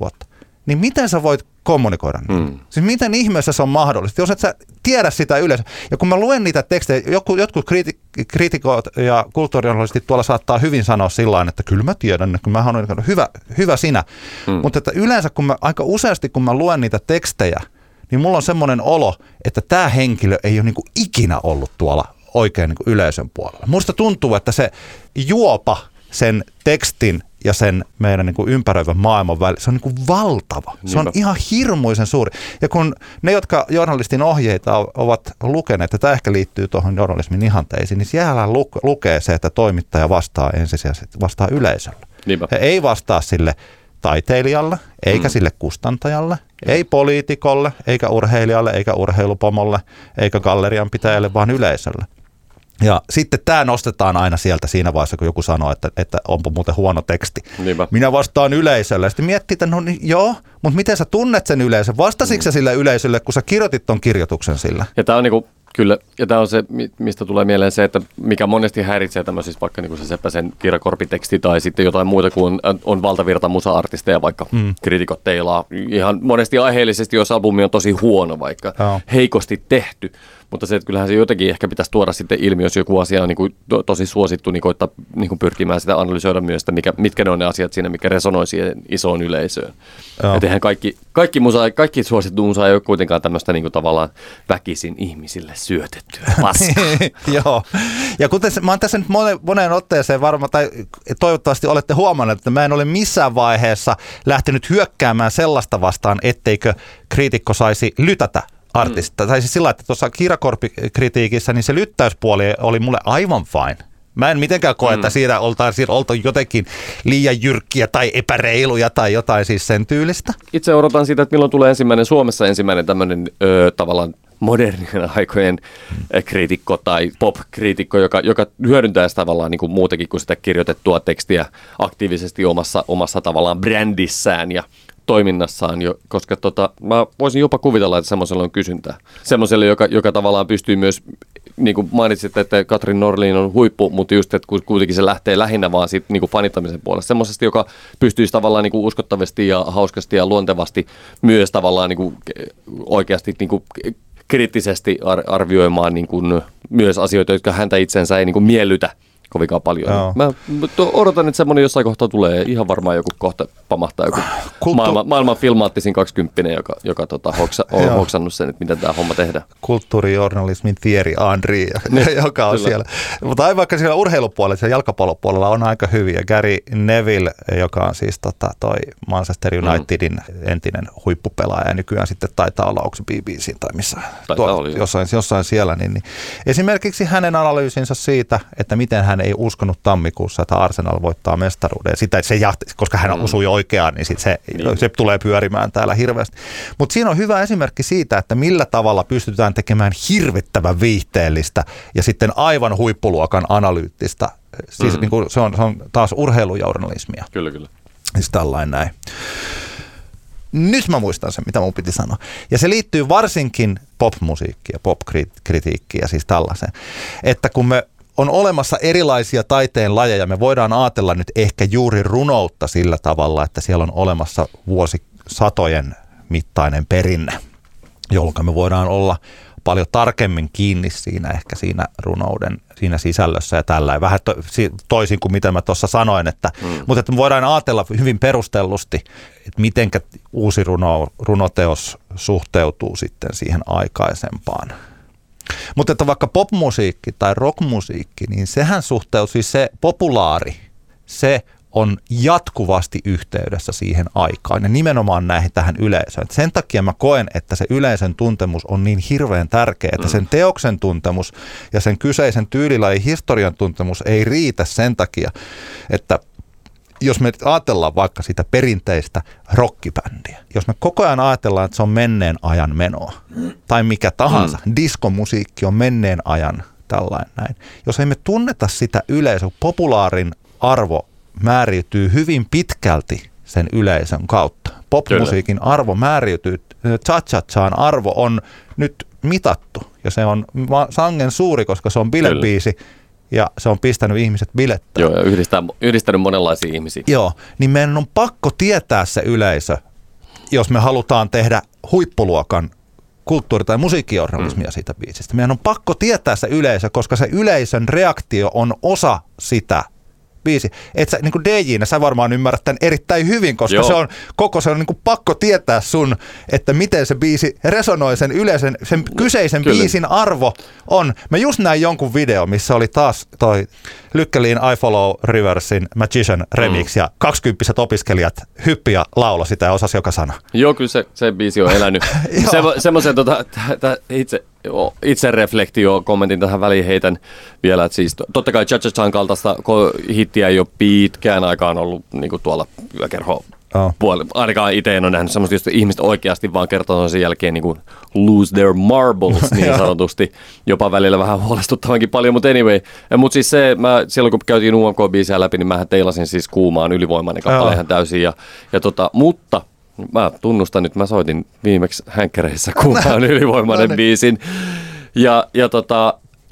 vuotta, niin miten sä voit kommunikoida niitä? Siis miten ihmeessä se on mahdollista, jos et sä tiedä sitä yleensä? Ja kun mä luen niitä tekstejä, jotkut kriitikot ja kulttuurianalyysit tuolla saattaa hyvin sanoa sillain, että kyllä mä tiedän, kun mä haluan, hyvä sinä. Mutta että yleensä aika useasti kun mä luen niitä tekstejä, niin mulla on semmoinen olo, että tämä henkilö ei ole niin kuin ikinä ollut tuolla oikein niin kuin yleisön puolella. Musta tuntuu, että se juopa sen tekstin ja sen meidän niin kuin ympäröivän maailman välillä, se on niin kuin valtava. Niinpä. Se on ihan hirmuisen suuri. Ja kun ne, jotka journalistin ohjeita ovat lukeneet, ja tämä ehkä liittyy tuohon journalismin ihanteisiin, niin siellä lukee se, että toimittaja vastaa ensisijaisesti yleisölle. Niinpä. He ei vastaa sille taiteilijalle, eikä sille kustantajalle, ei poliitikolle, eikä urheilijalle, eikä urheilupomolle, eikä gallerianpitäjälle, vaan yleisölle. Ja sitten tämä nostetaan aina sieltä siinä vaiheessa, kun joku sanoo, että onpa muuten huono teksti. Niinpä. Minä vastaan yleisölle. Sitten miettii, että no niin, joo, mutta miten sä tunnet sen yleisön? Vastasitko sä sille yleisölle, kun sä kirjoitit ton kirjoituksen sillä? Ja tämä on, niinku, kyllä, ja tämä on se, mistä tulee mieleen se, että mikä monesti häiritsee tämmöisissä vaikka niinku se Seppäsen Kiira Korpi teksti tai sitten jotain muuta kuin on valtavirta musa-artisteja, vaikka kritikot teilaa. Ihan monesti aiheellisesti, jos albumi on tosi huono, vaikka heikosti tehty. Mutta se, että kyllähän se jotenkin ehkä pitäisi tuoda sitten ilmi, jos joku asia on niin kuin tosi suosittu, niin koittaa niin kuin pyrkimään sitä analysoida myös, että mitkä ne on ne asiat siinä, mikä resonoi siihen isoon yleisöön. Että eihän kaikki suosittu musa ei ole kuitenkaan tämmöistä niin kuin tavallaan väkisin ihmisille syötettyä paskaa. Joo. Ja kuten mä oon tässä nyt moneen otteeseen varmaan, tai toivottavasti olette huomanneet, että mä en ole missään vaiheessa lähtenyt hyökkäämään sellaista vastaan, etteikö kriitikko saisi lytätä artista. Tai siis sillä, että tuossa Kiira Korpi-kritiikissä niin se lyttäyspuoli oli mulle aivan fine. Mä en mitenkään koe, että siinä oltu jotenkin liian jyrkkiä tai epäreiluja tai jotain siis sen tyylistä. Itse odotan siitä, että milloin tulee Suomessa ensimmäinen tämmöinen tavallaan modernien aikojen kriitikko tai pop-kriitikko, joka hyödyntää sitä tavallaan niin kuin muutenkin kuin sitä kirjoitettua tekstiä aktiivisesti omassa tavallaan brändissään ja toiminnassaan, jo, koska mä voisin jopa kuvitella, että semmoisella on kysyntää. Semmoiselle, joka tavallaan pystyy myös, niin kuin mainitsit, että Katrin Norlin on huippu, mutta just, että kuitenkin se lähtee lähinnä vaan siitä niin kuin fanittamisen puolesta. Semmoisesti, joka pystyisi tavallaan niin kuin uskottavasti ja hauskasti ja luontevasti myös tavallaan niin kuin oikeasti niin kuin kriittisesti arvioimaan niin kuin myös asioita, jotka häntä itsensä ei niin kuin miellytä kovinkaan paljon. No. Mä odotan, että semmoinen jossain kohtaa tulee. Ihan varmaan joku kohta pamahtaa joku maailman filmaattisin 20-vuotias, joka on hoksannut sen, että miten tämä homma tehdään. Kulttuurijournalismin Thierry Henry, joka on kyllä siellä. Mutta vaikka siellä urheilupuolella, siellä jalkapallopuolella on aika hyviä. Gary Neville, joka on siis toi Manchester Unitedin entinen huippupelaaja, ja nykyään sitten taitaa olla, onko BBC tai missä? Jossain siellä. Niin. Esimerkiksi hänen analyysinsä siitä, että miten hän ei uskonut tammikuussa, että Arsenal voittaa mestaruuden. Ja sitä, koska hän osui oikeaan, niin sit se tulee pyörimään täällä hirveästi. Mutta siinä on hyvä esimerkki siitä, että millä tavalla pystytään tekemään hirvittävän viihteellistä ja sitten aivan huippuluokan analyyttistä. Siis niin kuin se on taas urheilujournalismia. Kyllä. Siis tällainen näin. Nyt mä muistan sen, mitä mun piti sanoa. Ja se liittyy varsinkin popmusiikkiin ja popkritiikkiin ja siis tällaiseen. Että kun me on olemassa erilaisia taiteen lajeja. Me voidaan ajatella nyt ehkä juuri runoutta sillä tavalla, että siellä on olemassa vuosisatojen mittainen perinne, jolloin me voidaan olla paljon tarkemmin kiinni siinä runouden siinä sisällössä ja tällä. Vähän toisin kuin mitä mä tuossa sanoin, että, mutta että me voidaan ajatella hyvin perustellusti, että mitenkä uusi runoteos suhteutuu sitten siihen aikaisempaan. Mutta että vaikka popmusiikki tai rockmusiikki, niin sehän suhteus, siis se populaari, se on jatkuvasti yhteydessä siihen aikaan ja nimenomaan tähän yleisöön. Sen takia mä koen, että se yleisön tuntemus on niin hirveän tärkeä, että sen teoksen tuntemus ja sen kyseisen tyylilajin historian tuntemus ei riitä sen takia, että jos me ajatellaan vaikka sitä perinteistä rockibändiä, jos me koko ajan ajatellaan, että se on menneen ajan menoa, tai mikä tahansa, diskomusiikki on menneen ajan, tällainen näin. Jos emme tunneta sitä yleisöä, populaarin arvo määriytyy hyvin pitkälti sen yleisön kautta. Popmusiikin arvo määriytyy, cha-cha-chan arvo on nyt mitattu, ja se on sangen suuri, koska se on bilebiisi. Ja se on pistänyt ihmiset bilettä. Joo, ja yhdistänyt monenlaisia ihmisiä. Joo, niin meidän on pakko tietää se yleisö, jos me halutaan tehdä huippuluokan kulttuuri- tai musiikkijournalismia siitä biisistä. Meidän on pakko tietää se yleisö, koska se yleisön reaktio on osa sitä biisiä. Et sä, niin kuin DJ:nä, sä varmaan ymmärrät tämän erittäin hyvin, koska se on niin kuin pakko tietää sun, että miten se biisi resonoi sen yleisen, sen kyseisen biisin arvo on. Mä just näin jonkun video, missä oli taas toi Lykkeliin I Follow Riversin Magician remix ja 20-vuotiaat opiskelijat hyppi ja lauloi sitä ja osasi joka sana. Joo, kyllä se biisi on elänyt. Semmoisen itse reflektio kommentin tähän väliin heitän vielä, että siis totta kai Cha-Cha-Chan kaltaista hittiä ei ole pitkään aikaan ollut niin kuin tuolla yökerho puolella. Ainakaan itse en ole nähnyt semmoista, josta ihmiset oikeasti vaan kertoo sen jälkeen niin kuin lose their marbles niin sanotusti. Jopa välillä vähän huolestuttavankin paljon, mutta anyway. Mutta siis silloin kun käytiin UMK-biisiä läpi, niin mähän teilasin siis Kuumaan ylivoimainen kappale ihan täysin. Mutta mä tunnustan nyt, mä soitin viimeksi hänkkäreissä, kun mä oon ylivoimainen biisin. Ja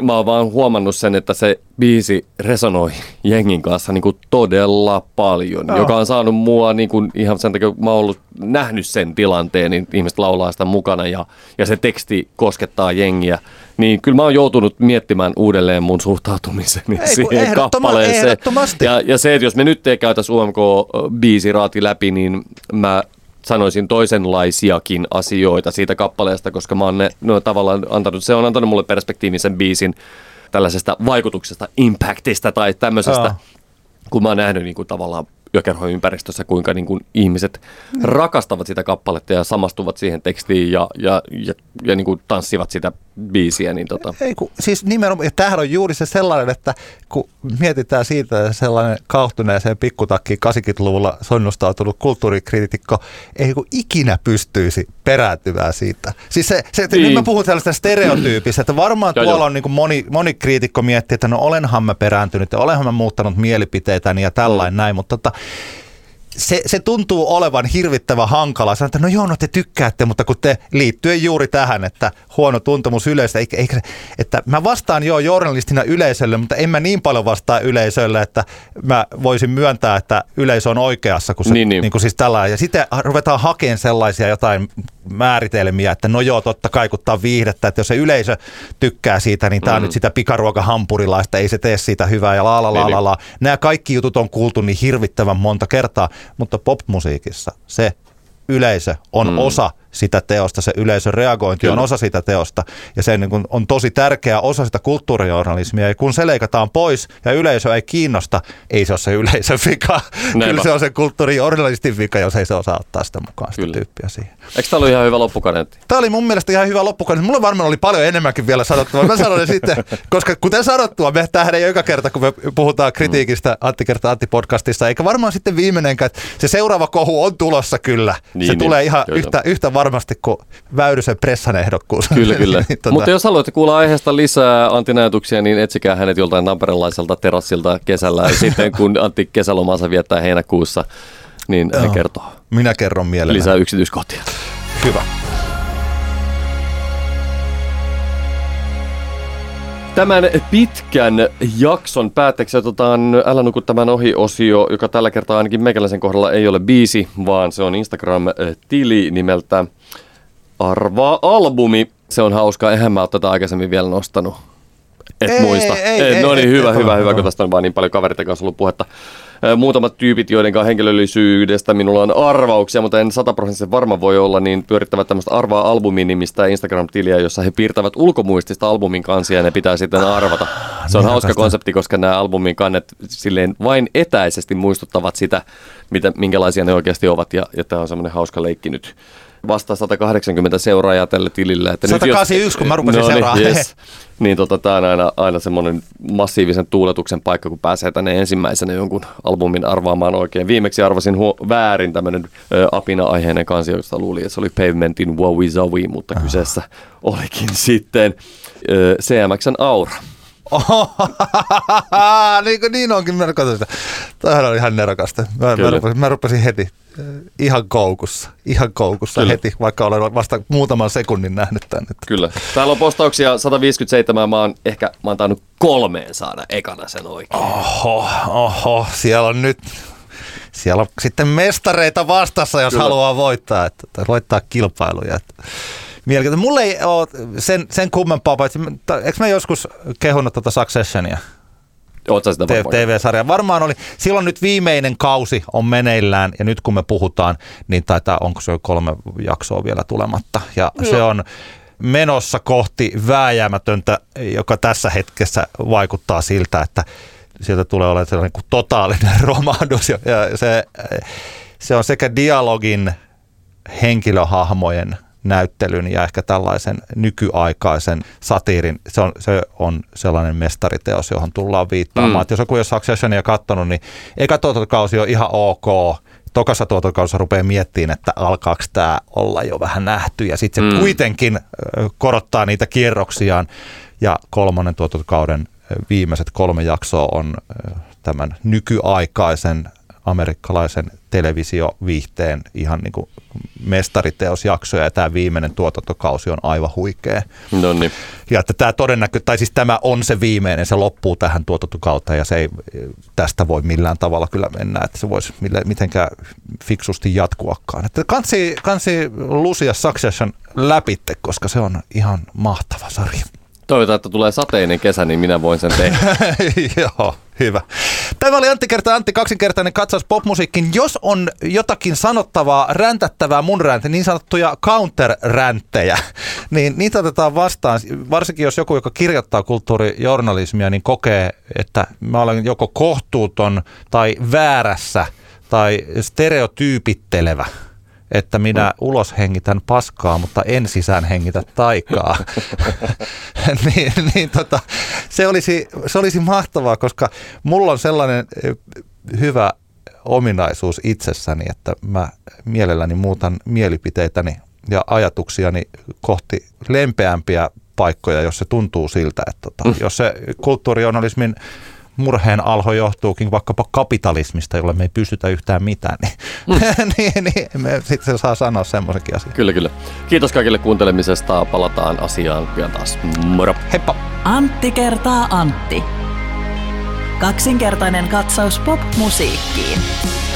mä oon vaan huomannut sen, että se biisi resonoi jengin kanssa niin kuin todella paljon, joka on saanut mua niin kuin, ihan sen takia, kun mä oon ollut nähnyt sen tilanteen, niin ihmiset laulaa sitä mukana ja se teksti koskettaa jengiä. Niin kyllä mä oon joutunut miettimään uudelleen mun suhtautumiseni siihen kappaleeseen. Ja se, että jos me nyt ei käytäisi UMK-biisiraati läpi, niin mä sanoisin toisenlaisiakin asioita siitä kappaleesta, koska mä oon tavallaan antanut, se on antanut mulle perspektiivin sen biisin tällaisesta vaikutuksesta, impactista tai tämmöisestä, kun mä oon nähnyt niin kuin tavallaan yökerhon ympäristössä, kuinka niin kuin ihmiset rakastavat sitä kappaletta ja samastuvat siihen tekstiin ja niin kuin tanssivat sitä biisiä. Niin Ei kun, siis nimenomaan, ja tämähän on juuri se sellainen, että kun mietitään siitä sellainen kauhtuneeseen pikkutakkiin 80-luvulla sonnustautunut kulttuurikriitikko, ei kun ikinä pystyisi perääntymään siitä. Siis niin. Nyt mä puhun sellaista stereotyypistä, että varmaan tuolla on niin kuin moni kriitikko miettii, että no olenhan mä perääntynyt ja olenhan mä muuttanut mielipiteitäni ja tällainen näin, mutta se tuntuu olevan hirvittävän hankalaa. Sanotaan, että no joo, no te tykkäätte, mutta kun te liittyen juuri tähän, että huono tuntemus yleistä, että mä vastaan joo journalistina yleisölle, mutta en mä niin paljon vastaa yleisölle, että mä voisin myöntää, että yleisö on oikeassa, kun se niin kuin siis tällainen. Ja sitten ruvetaan hakemaan sellaisia jotain määritelmiä, että no joo, totta kai kun tää on viihdettä, että jos se yleisö tykkää siitä, niin tää on nyt sitä pikaruokahampurilaista, ei se tee siitä hyvää ja la. Nämä kaikki jutut on kuultu niin hirvittävän monta kertaa. Mutta popmusiikissa se yleisö on osa sitä teosta, se yleisön reagointi on osa sitä teosta ja se on tosi tärkeä osa sitä kulttuurijournalismia ja kun se leikataan pois ja yleisö ei kiinnosta, ei se ole se yleisön vika. Kyllä se on se kulttuurijournalistin vika, jos ei se osaa ottaa sitä mukaan sitä tyyppiä siihen. Eikö tämä ollut ihan hyvä loppukaneetti? Tämä oli mun mielestä ihan hyvä loppukaneetti. Mulla varmaan oli paljon enemmänkin vielä sanottavaa. Mä sanoin sitten, koska kuten sanottua, me tähän ei ole joka kerta, kun me puhutaan kritiikistä Antti kertaa Antti podcastissa, eikä varmaan sitten viimeinenkään, että se seuraava kohu on tulossa kyllä. Niin, se tulee ihan yhtä varmasti kuin Väyrysen pressan ehdokkuus. Kyllä. Mutta jos haluatte kuulla aiheesta lisää Antin ajatuksia, niin etsikää hänet joltain tamperelaiselta terassilta kesällä. Sitten kun Antti kesälomansa viettää heinäkuussa, niin hän kertoo. Minä kerron mielelläni. Lisää yksityiskohtia. Hyvä. Tämän pitkän jakson päätteeksi otetaan Älä nuku tämän ohi -osio, joka tällä kertaa ainakin meikäläisen kohdalla ei ole biisi, vaan se on Instagram-tili nimeltä Arvaa albumi. Se on hauskaa, eihän mä ole tätä aikaisemmin vielä nostanut. Muista. Hyvä, kun tästä on vaan niin paljon kaverita kanssa ollut puhetta. Muutamat tyypit, joiden henkilöllisyydestä minulla on arvauksia, mutta en 100% varma voi olla, niin pyörittävät tämmöistä Arvaa albumin nimistä Instagram-tiliä, jossa he piirtävät ulkomuistista albumin kansia ja ne pitää sitten arvata. Se on hauska konsepti, koska nämä albumin kannet silleen vain etäisesti muistuttavat sitä, minkälaisia ne oikeasti ovat ja tämä on semmoinen hauska leikki nyt. Vasta 180 seuraajaa tällä tilillä. Että 181, kun mä rupesin seuraamaan. Yes. Niin tää on aina semmoinen massiivisen tuuletuksen paikka, kun pääsee tänne ensimmäisenä jonkun albumin arvaamaan oikein. Viimeksi arvasin väärin tämmöinen apina-aiheinen kansi, josta luulin, että se oli Pavementin Wowie Zowie, mutta kyseessä olikin sitten CMX:n Aura. Niin onkin, mä katsoin sitä. Tämähän on ihan nerokasta. Mä rupesin heti ihan koukussa Kyllä. heti, vaikka olen vasta muutaman sekunnin nähnyt tämän. Kyllä. Täällä on postauksia 157, mä oon tainnut 3 saada ekana sen oikein. Oho, siellä on sitten mestareita vastassa, jos Kyllä. haluaa voittaa, että voittaa kilpailuja. Mielenkiintoista. Mulla ei ole sen kummempaa, paitsi eikö mä joskus kehunut tuota Successionia? Oot sä sitä TV-sarjaa? Varmaan oli. Silloin nyt viimeinen kausi on meneillään ja nyt kun me puhutaan, niin taitaa onko se 3 jaksoa vielä tulematta. Ja se on menossa kohti vääjäämätöntä, joka tässä hetkessä vaikuttaa siltä, että sieltä tulee olemaan sellainen kuin totaalinen romahdus. Ja se on sekä dialogin, henkilöhahmojen näyttelyn ja ehkä tällaisen nykyaikaisen satiirin. Se on sellainen mestariteos, johon tullaan viittaamaan. Mm. Jos joku ei ole Successionia katsonut, niin eka tuotantokausi on ihan ok. Tokassa tuotantokaudessa rupeaa miettimään, että alkaako tämä olla jo vähän nähty. Ja sitten se kuitenkin korottaa niitä kierroksiaan. Ja 3. tuotantokauden viimeiset 3 jaksoa on tämän nykyaikaisen amerikkalaisen televisioviihteen ihan niin kuin mestariteosjaksoja ja tämä viimeinen tuotantokausi on aivan huikea. Noniin. Ja että tämä tämä on se viimeinen, se loppuu tähän tuotantokauteen ja se ei tästä voi millään tavalla kyllä mennä, että se voisi mitenkään fiksusti jatkuakaan. Että kansi lusia Succession läpitte, koska se on ihan mahtava sarja. Toivotaan, että tulee sateinen kesä, niin minä voin sen tehdä. Joo, hyvä. Tämä oli Antti kertaa Antti, kaksinkertainen katsaus popmusiikkiin. Jos on jotakin sanottavaa, räntättävää mun räntä, niin sanottuja counter-ränttejä, niin niitä otetaan vastaan. Varsinkin jos joku, joka kirjoittaa kulttuurijournalismia, niin kokee, että mä olen joko kohtuuton tai väärässä tai stereotyypittelevä. että minä ulos hengitän paskaa, mutta en sisään hengitä taikaa. Se olisi mahtavaa, koska mulla on sellainen hyvä ominaisuus itsessäni, että mä mielelläni muutan mielipiteitäni ja ajatuksiani kohti lempeämpiä paikkoja, jos se tuntuu siltä, että jos se kulttuurijournalismin murheen alho johtuukin vaikkapa kapitalismista, jolle me ei pystytä yhtään mitään, niin sitten saa sanoa semmoisenkin asian. Kyllä, kyllä. Kiitos kaikille kuuntelemisesta. Palataan asiaan pian taas. Moro. Heippa. Antti kertaa Antti. Kaksinkertainen katsaus pop-musiikkiin.